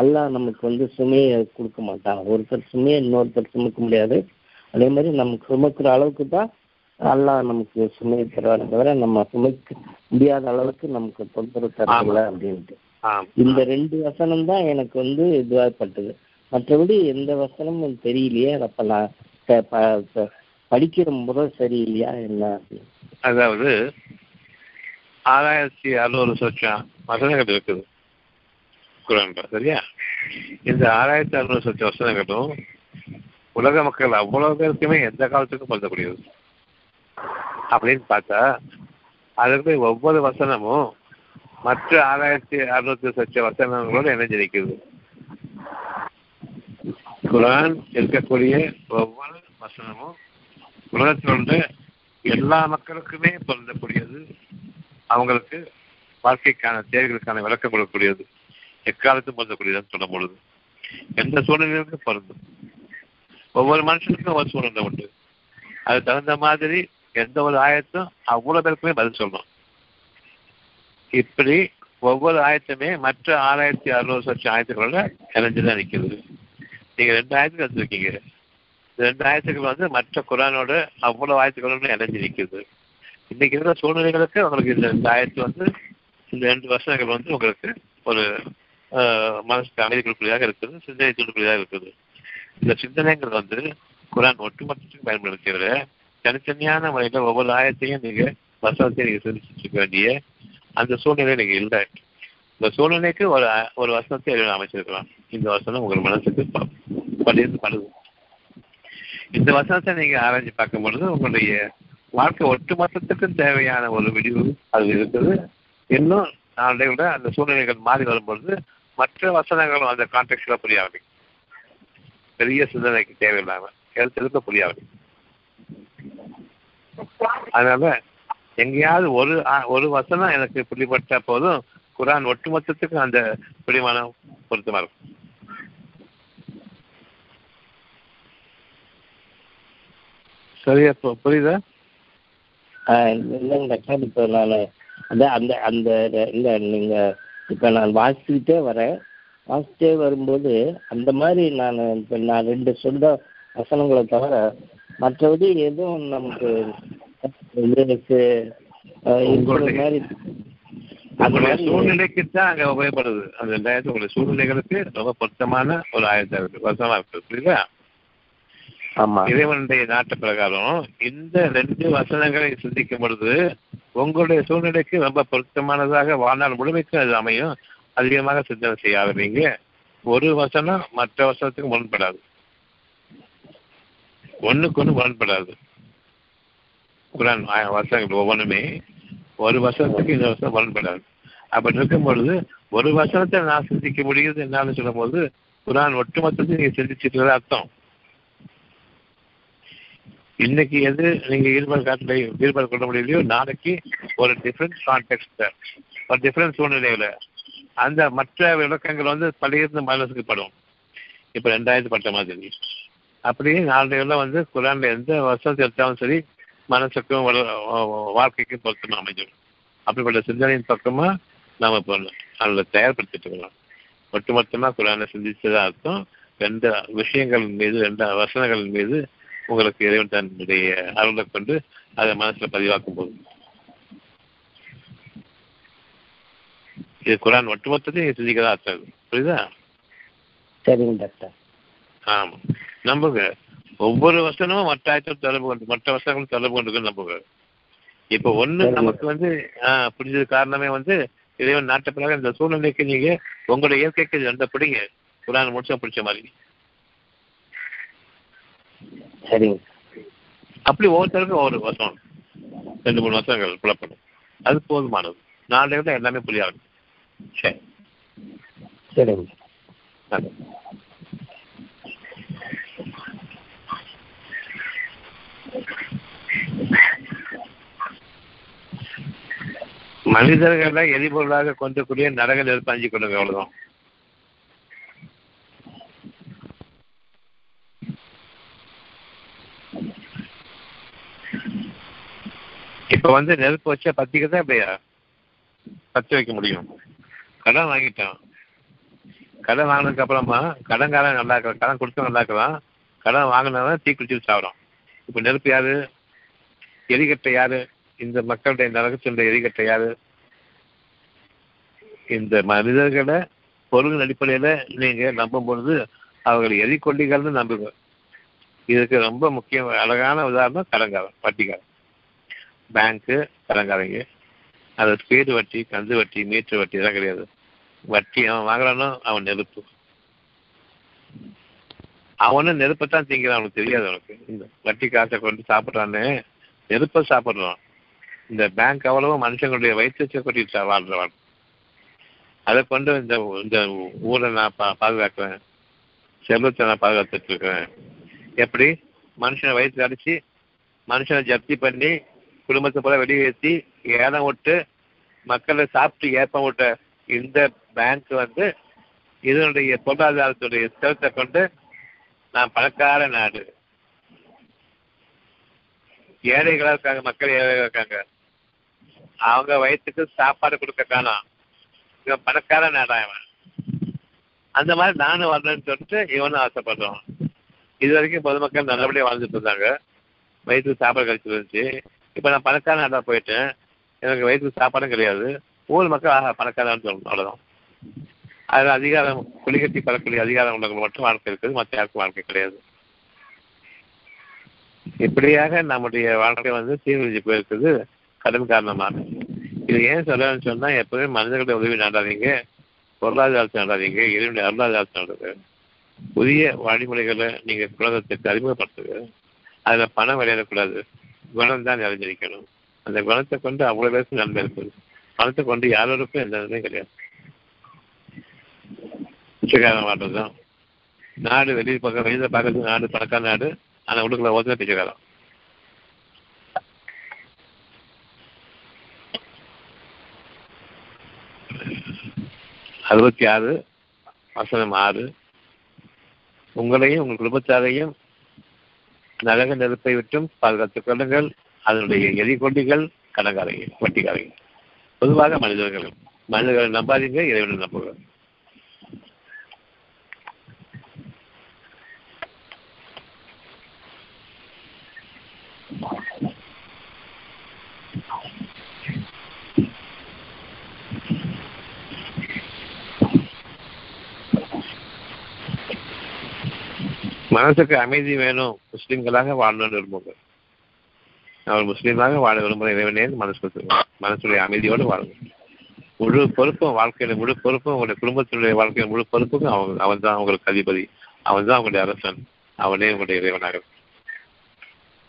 அல்லாஹ் நமக்கு வந்து சுமையை கொடுக்க மாட்டாங்க. ஒருத்தர் சுமையை இன்னொருத்தர் சுமக்க முடியாது. அதே மாதிரி நமக்கு சுமக்கிற அளவுக்கு தான் அல்லாஹ் நமக்கு சுமையை தருவாங்க, தவிர நம்ம சுமைக்க முடியாத அளவுக்கு நமக்கு தொந்தரவு தரல அப்படின்ட்டு. இந்த ரெண்டு வசனம் தான் எனக்கு வந்து இதுவாகப்பட்டது. மற்றபடி எந்த வசனமும் தெரியலையே. அப்போ நான் படிக்கிற முறை சரியில்லையா என்ன? அதாவது ஆறாயிரத்தி அறுநூறு சொச்சம் வசனங்கள் இருக்குது குர்ஆன்ல, சரியா? இந்த ஆறாயிரத்தி அறுநூறு சொச்சம் வசனங்களும் உலக மக்கள் அவ்வளவு பேருக்குமே எந்த காலத்துக்கும் பொருந்தக்கூடியது அப்படின்னு பார்த்தா, அதுக்கு ஒவ்வொரு வசனமும் மற்ற ஆறாயிரத்தி அறுநூத்தி சொச்ச வசனங்களோடு இணைஞ்சிருக்கிறது. குர்ஆன் இருக்கக்கூடிய ஒவ்வொரு வசனமும் உலகத்தோட எல்லா மக்களுக்குமே பொருந்தக்கூடியது, அவங்களுக்கு வாழ்க்கைக்கான தேவைகளுக்கான விளக்கம் கொடுக்கக்கூடியது, எக்காலத்தும் பொருந்தக்கூடியதுன்னு சொல்லும் பொழுது எந்த சூழ்நிலைக்கும் பொருந்தும். ஒவ்வொரு மனுஷனுக்கும் ஒவ்வொரு சூழ்நிலை உண்டு. அது தகுந்த மாதிரி எந்த ஒரு ஆயத்தும் அவ்வளோ பேருக்குமே பதில் சொல்லணும். இப்படி ஒவ்வொரு ஆயத்துமே மற்ற ஆறாயிரத்தி அறுநூறு சொச்ச ஆயத்துக்களோட இணைஞ்சுதான் நிற்கிறது. நீங்கள் ரெண்டு ஆயிரத்துக்கு வந்துருக்கீங்க. ரெண்டு ஆயத்துக்கள் வந்து மற்ற குர்ஆனோட அவ்வளோ ஆயத்துக்களோட இணைஞ்சு நிற்கிறது. இன்னைக்கு இருக்கிற சூழ்நிலைகளுக்கு உங்களுக்கு இந்த ரெண்டு ஆயத்து வந்து இந்த ரெண்டு வசனங்கள் வந்து உங்களுக்கு ஒரு மனசுக்கு அமைதி கொடுக்கக்கூடியதாக இருக்குது, சிந்தனை தூண்டக்கூடியதாக இருக்குது. இந்த சிந்தனைங்கிறது வந்து குரான் ஒட்டுமொத்தத்துக்கு பயன்படுத்துகிறத தனித்தனியான முறையில ஒவ்வொரு ஆயத்தையும் நீங்க வசனத்தையும் நீங்க சிந்திச்சுக்க வேண்டிய அந்த சூழ்நிலை நீங்க இல்லை. இந்த சூழ்நிலைக்கு ஒரு ஒரு வசனத்தை அமைச்சிருக்கலாம். இந்த வசனம் உங்கள் மனசுக்கு படைந்து பழுது. இந்த வசனத்தை நீங்க ஆராய்ச்சி பார்க்கும் பொழுது உங்களுடைய வாழ்க்கை ஒட்டுமொத்தத்துக்கும் தேவையான ஒரு விடிவு அது இருக்குது. இன்னும் நாளை விட அந்த சூழ்நிலைகள் மாறி வரும்பொழுது மற்ற வசனங்களும் அந்த கான்டெக்ட்ல புரியாது. பெரிய சிந்தனைக்கு தேவையில்லாம எழுத்துக்கு புரியாது. அதனால எங்கேயாவது ஒரு ஒரு வசனம் எனக்கு பிடிபட்ட போதும் குரான் ஒட்டுமொத்தத்துக்கு அந்த பிடிமானம் பொருத்தமா இருக்கும். சரியா புரியுதா? இல்லைங்க டாக்டர், இப்போ நான் அதான் அந்த அந்த இல்லை நீங்கள் இப்போ நான் வாசிக்கிட்டே வரேன். வாசிக்கிட்டே வரும்போது அந்த மாதிரி நான் இப்போ நான் ரெண்டு சொல்ல வசனங்களை தவிர மற்றபடி எதுவும் நமக்கு சூழ்நிலைக்குத்தான் அங்கே உபயோகப்படுது. அந்த ரெண்டாயிரத்தி உங்களுடைய சூழ்நிலைகளுக்கு ரொம்ப பொருத்தமான ஒரு ஆயிரத்தி வருஷமா இருக்குது. புரியுதா? ஆமா, இறைவனுடைய நாட்டு பிரகாரம் இந்த ரெண்டு வசனங்களை சிந்திக்கும் பொழுது உங்களுடைய சூழ்நிலைக்கு ரொம்ப பொருத்தமானதாக வாழ்நாள் முழுமைக்கும் அது அமையும். அதிகமாக சிந்தனை செய்யாது. நீங்க ஒரு வசனம் மற்ற வசனத்துக்கு முரண்படாது, ஒண்ணுக்கு ஒண்ணு முரண்படாது. குரான் வசனங்கள் ஒவ்வொன்றுமே ஒரு வசனத்துக்கு இந்த வசனம் முரண்படாது. அப்படி இருக்கும் பொழுது ஒரு வசனத்தை நான் சிந்திக்க முடியுது என்னாலும் சொல்லும் போது குரான் ஒட்டுமொத்தத்தை நீங்க சிந்திச்சுட்டு அர்த்தம். இன்னைக்கு எது நீங்க ஈடுபாடு காட்ட ஈடுபாடு கொள்ள முடியலையோ நாளைக்கு ஒரு டிஃப்ரெண்ட் கான்டெக்ட் ஒரு டிஃப்ரெண்ட் சூழ்நிலையில அந்த மற்ற விளக்கங்கள் வந்து பழைய மனசுக்கு படும். இப்ப ரெண்டாயிரத்து பட்ட மாதிரி அப்படியே நாளையெல்லாம் வந்து குரான்ல எந்த வருஷம் எடுத்தாலும் சரி மனசுக்கும் வாழ்க்கைக்கும் பொருத்தமா அமைஞ்சிடும். அப்படிப்பட்ட சிந்தனையின் பக்கமா நாம போகணும், அதை தயார்படுத்திட்டு இருக்கலாம். ஒட்டுமொத்தமா குரானை சிந்திச்சதான் அர்த்தம். ரெண்டு விஷயங்கள் மீது ரெண்டு வசனங்கள் மீது உங்களுக்கு இறைவன் தன்னுடைய அருளை கொண்டு அதை மனசுல பதிவாக்கும் போது இது குரான் ஒட்டுமொத்தத்தையும் சிந்திக்கதான் அர்த்தம். புரியுதா? சரிங்க டாக்டர். ஆமா, நம்புங்க. ஒவ்வொரு வசனமும் மற்ற ஆயத்தம் தொடர்பு கொண்டு மற்ற வசனங்களும் தொடர்பு கொண்டு நம்புங்க. இப்ப ஒண்ணு நமக்கு வந்து ஆஹ் புரிஞ்சது காரணமே வந்து இறைவன் நாட்டப்படாத இந்த சூழ்நிலைக்கு நீங்க உங்களுடைய இயற்கைக்கு இது ரெண்ட பிடிங்க. குரான் முடிச்சா பிடிச்ச மாதிரி சரிங்க. அப்படி ஒவ்வொருத்தருக்கும் ஒவ்வொரு வசனம் ரெண்டு மூணு வசனங்கள் புலப்படும். அது போதுமானது. நாலு விட எல்லாமே புரியாது. சரி சரிங்க. மனிதர்களை எரிபொருளாக கொண்டக்கூடிய நரக நெருப்பு அஞ்சு கொள்ளுங்க. அவ்வளவுதான். இப்ப வந்து நெருப்பு வச்சா பத்திக்கதான் அப்படியா பத்து வைக்க முடியும். கடன் வாங்கிட்டான். கடன் வாங்கினதுக்கு அப்புறமா கடன்காரன் நல்லா இருக்கலாம், கடன் கொடுத்தவன் நல்லா இருக்கலாம், கடன் வாங்கினவன் தீ குடிச்சு சாப்பிடும். இப்ப நெருப்பு யாரு? எரிகட்டை யாரு? இந்த மக்களுடைய நரகத்தினுடைய எரிகட்டை யாரு? இந்த மனிதர்களை பொருளின் அடிப்படையில நீங்க நம்பும் பொழுது அவர்கள் எரிகொல்லிகள்னு நம்புங்க. இதுக்கு ரொம்ப முக்கிய அழகான உதாரணம் கடன்காரன், வட்டிக்காரன். பேங்க்கு கடன்காரங்க அது ஸ்பீடு வட்டி, கந்து வட்டி, மீட்டர் வட்டி எல்லாம் கிடையாது. வட்டி அவன் வாங்குறானோ அவன் நெருப்பு. அவனும் நெருப்பைத்தான் திங்கிறான். அவனுக்கு தெரியாது. அவனுக்கு இந்த வட்டி காசை கொண்டு சாப்பிட்றான்னு நெருப்பை சாப்பிட்றான். இந்த பேங்க் அவ்வளவு மனுஷங்களுடைய வயிற்று கொட்டிட்டு வாழ்றவான். அதை கொண்டு இந்த இந்த ஊரை நான் பா பாதுகாக்கிறேன், செல்வத்தை நான் பாதுகாத்துட்டு இருக்கிறேன். எப்படி மனுஷனை வயிற்று அடிச்சு மனுஷனை ஜப்தி பண்ணி குடும்பத்தை போல வெளியேற்றி ஏலம் விட்டு மக்களை சாப்பிட்டு ஏப்பம் விட்ட இந்த பேங்க் வந்து இதனுடைய பொருளாதாரத்துடைய செலத்தை கொண்டு நான் பணக்கார நாடு, ஏழைகளாக இருக்காங்க, மக்கள் ஏழைகளாக இருக்காங்க, அவங்க வயிற்றுக்கு சாப்பாடு கொடுக்க காணும், இவன் பணக்கார நாடா, இவன் அந்த மாதிரி நானும் வரணும்னு சொல்லிட்டு இவனும் ஆசைப்படுறான். இது வரைக்கும் பொதுமக்கள் நல்லபடியாக வாழ்ந்துட்டு இருந்தாங்க, வயிற்றுக்கு சாப்பாடு கழிச்சுட்டு இருந்துச்சு. இப்போ நான் பணக்கார நாடாக போயிட்டேன், எனக்கு வயிற்றுக்கு சாப்பாடும் கிடையாது, ஊர் மக்கள் ஆக பணக்காரான்னு சொல்லணும். அவ்வளோதான். அதில் அதிகாரம் கொலிகட்டி பெறக்கூடிய அதிகாரம் உள்ளவர்கள் மட்டும் வாழ்க்கை இருக்குது, மற்ற யாருக்கும் வாழ்க்கை கிடையாது. இப்படியாக நம்முடைய வாழ்க்கை வந்து சீர்குலைஞ்சு போயிருக்குது கடன் காரணமாக. இது ஏன் சொல்லணும்னு சொன்னா, எப்பவுமே மனிதர்களுடைய உதவி நாடாதீங்க, பொருளாதாரத்தை நாடாதீங்க, இறைவனுடைய அருளாதாரத்தை நாடுங்க. புதிய வழிமுறைகளை நீங்க குழந்தைக்கு அறிமுகப்படுத்துங்க. அதுல பணம் விளையாடக்கூடாது, குணம் தான் அறிஞ்சிருக்கணும். அந்த குணத்தை கொண்டு அவ்வளவு பேருக்கு நன்மை இருக்குது, பணத்தை கொண்டு யாரோருக்கும் எந்த நன்மையும் கிடையாது. பிச்சைக்காரன் மாட்டோம்தான் நாடு வெளியில் பக்கம் வெளியில பார்க்கறது நாடு பணக்கார நாடு, ஆனா உடுக்குள்ள ஓதுதான் பிச்சைக்காரன். அறுபத்தி ஆறு வசனம் ஆறு, உங்களையும் உங்கள் குடும்பத்தாரையும் நரக நெருப்பை விட்டும் பாதுகாத்துக் கொள்ளுங்கள், அதனுடைய எதிர்கொண்டிகள் கடன்காரர்கள் வட்டிக்காரர்கள். பொதுவாக மனிதர்கள் மனிதர்களை நம்பாதீங்க, இறைவனை நம்புங்க. மனசுக்கு அமைதி வேணும், முஸ்லீம்களாக வாழணும்னு விரும்புங்க. அவர் முஸ்லீமாக வாழ விரும்புகிற இறைவனே மனசு மனசுடைய அமைதியோடு வாழுங்க. முழு பொறுப்பும் வாழ்க்கையில முழு பொறுப்பும் உங்களுடைய குடும்பத்தினுடைய வாழ்க்கையில முழு பொறுப்புக்கும் அவன் அவன் தான் உங்களுக்கு அதிபதி, அவன் தான் உங்களுடைய அரசன், அவனே உங்களுடைய இறைவனாக.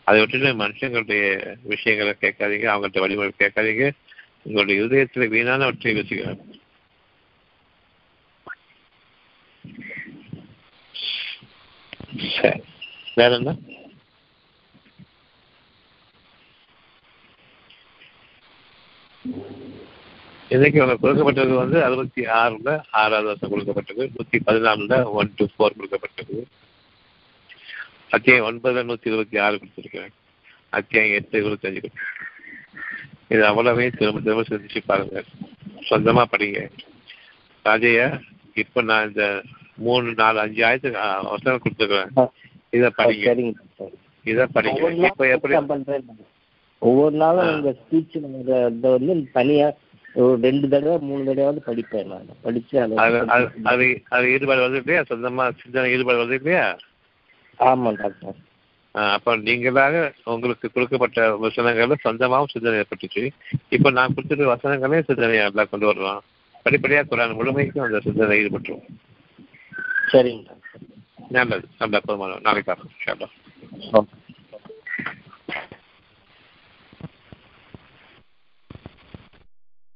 அதை விட்டு மனுஷங்களுடைய விஷயங்களை கேட்காதீங்க, அவங்கள்ட்ட வழிமுறை கேட்காதீங்க. உங்களுடைய இதயத்துல வீணானவற்றை யோசிக்கிறாங்க. சரி, வேற என்ன? இன்னைக்கு அவங்க கொடுக்கப்பட்டது வந்து அறுபத்தி ஆறுல ஆறாவது வருஷம் கொடுக்கப்பட்டது, நூத்தி பதினாலுல ஒன் டு ஃபோர் கொடுக்கப்பட்டது, அத்தியாயம் ஒன்பதுல நூத்தி இருபத்தி ஆறு கொடுத்துருக்கேன், அத்தியாயம் எட்டு இருபத்தி அஞ்சு கொடுத்துருக்கேன். இது அவ்வளவே திரும்ப திரும்ப சிந்திச்சு பாருங்க, சொந்தமா படிங்க. ராஜையா, இப்ப நான் இந்த மூணு நாலு அஞ்சு ஆயிரத்துக்கு அவசரம் கொடுத்துருக்கேன், இதை படிங்க இதை படிங்க. இப்ப எப்படி ஒவ்வொரு நாளும் உங்க ஸ்பீச் இதை வந்து தனியா ஒரு ரெண்டு தடவை மூணு தடவை படிப்பேன். நான் படிச்சு அது அது ஈடுபாடு வருது இல்லையா, சொந்தமா சிந்தனை ஈடுபாடு வருது இல்லையா? ஆமா டாக்டர். அப்ப நீங்களாக உங்களுக்கு கொடுக்கப்பட்ட வசனங்கள்ல சொந்தமாகவும் சிந்தனை ஏற்பட்டுச்சு. இப்ப நான் கொடுத்துட்டு வசனங்களையும் சிந்தனை எல்லாம் கொண்டு வரலாம். படிப்படியா குரான் முழுமைக்கும் அந்த சிந்தனை ஈடுபட்டுரும். சரிங்க டாக்டர், நல்லது. நம்ம போதுமான நாளைக்கு பார்க்கலாம். ஓகே.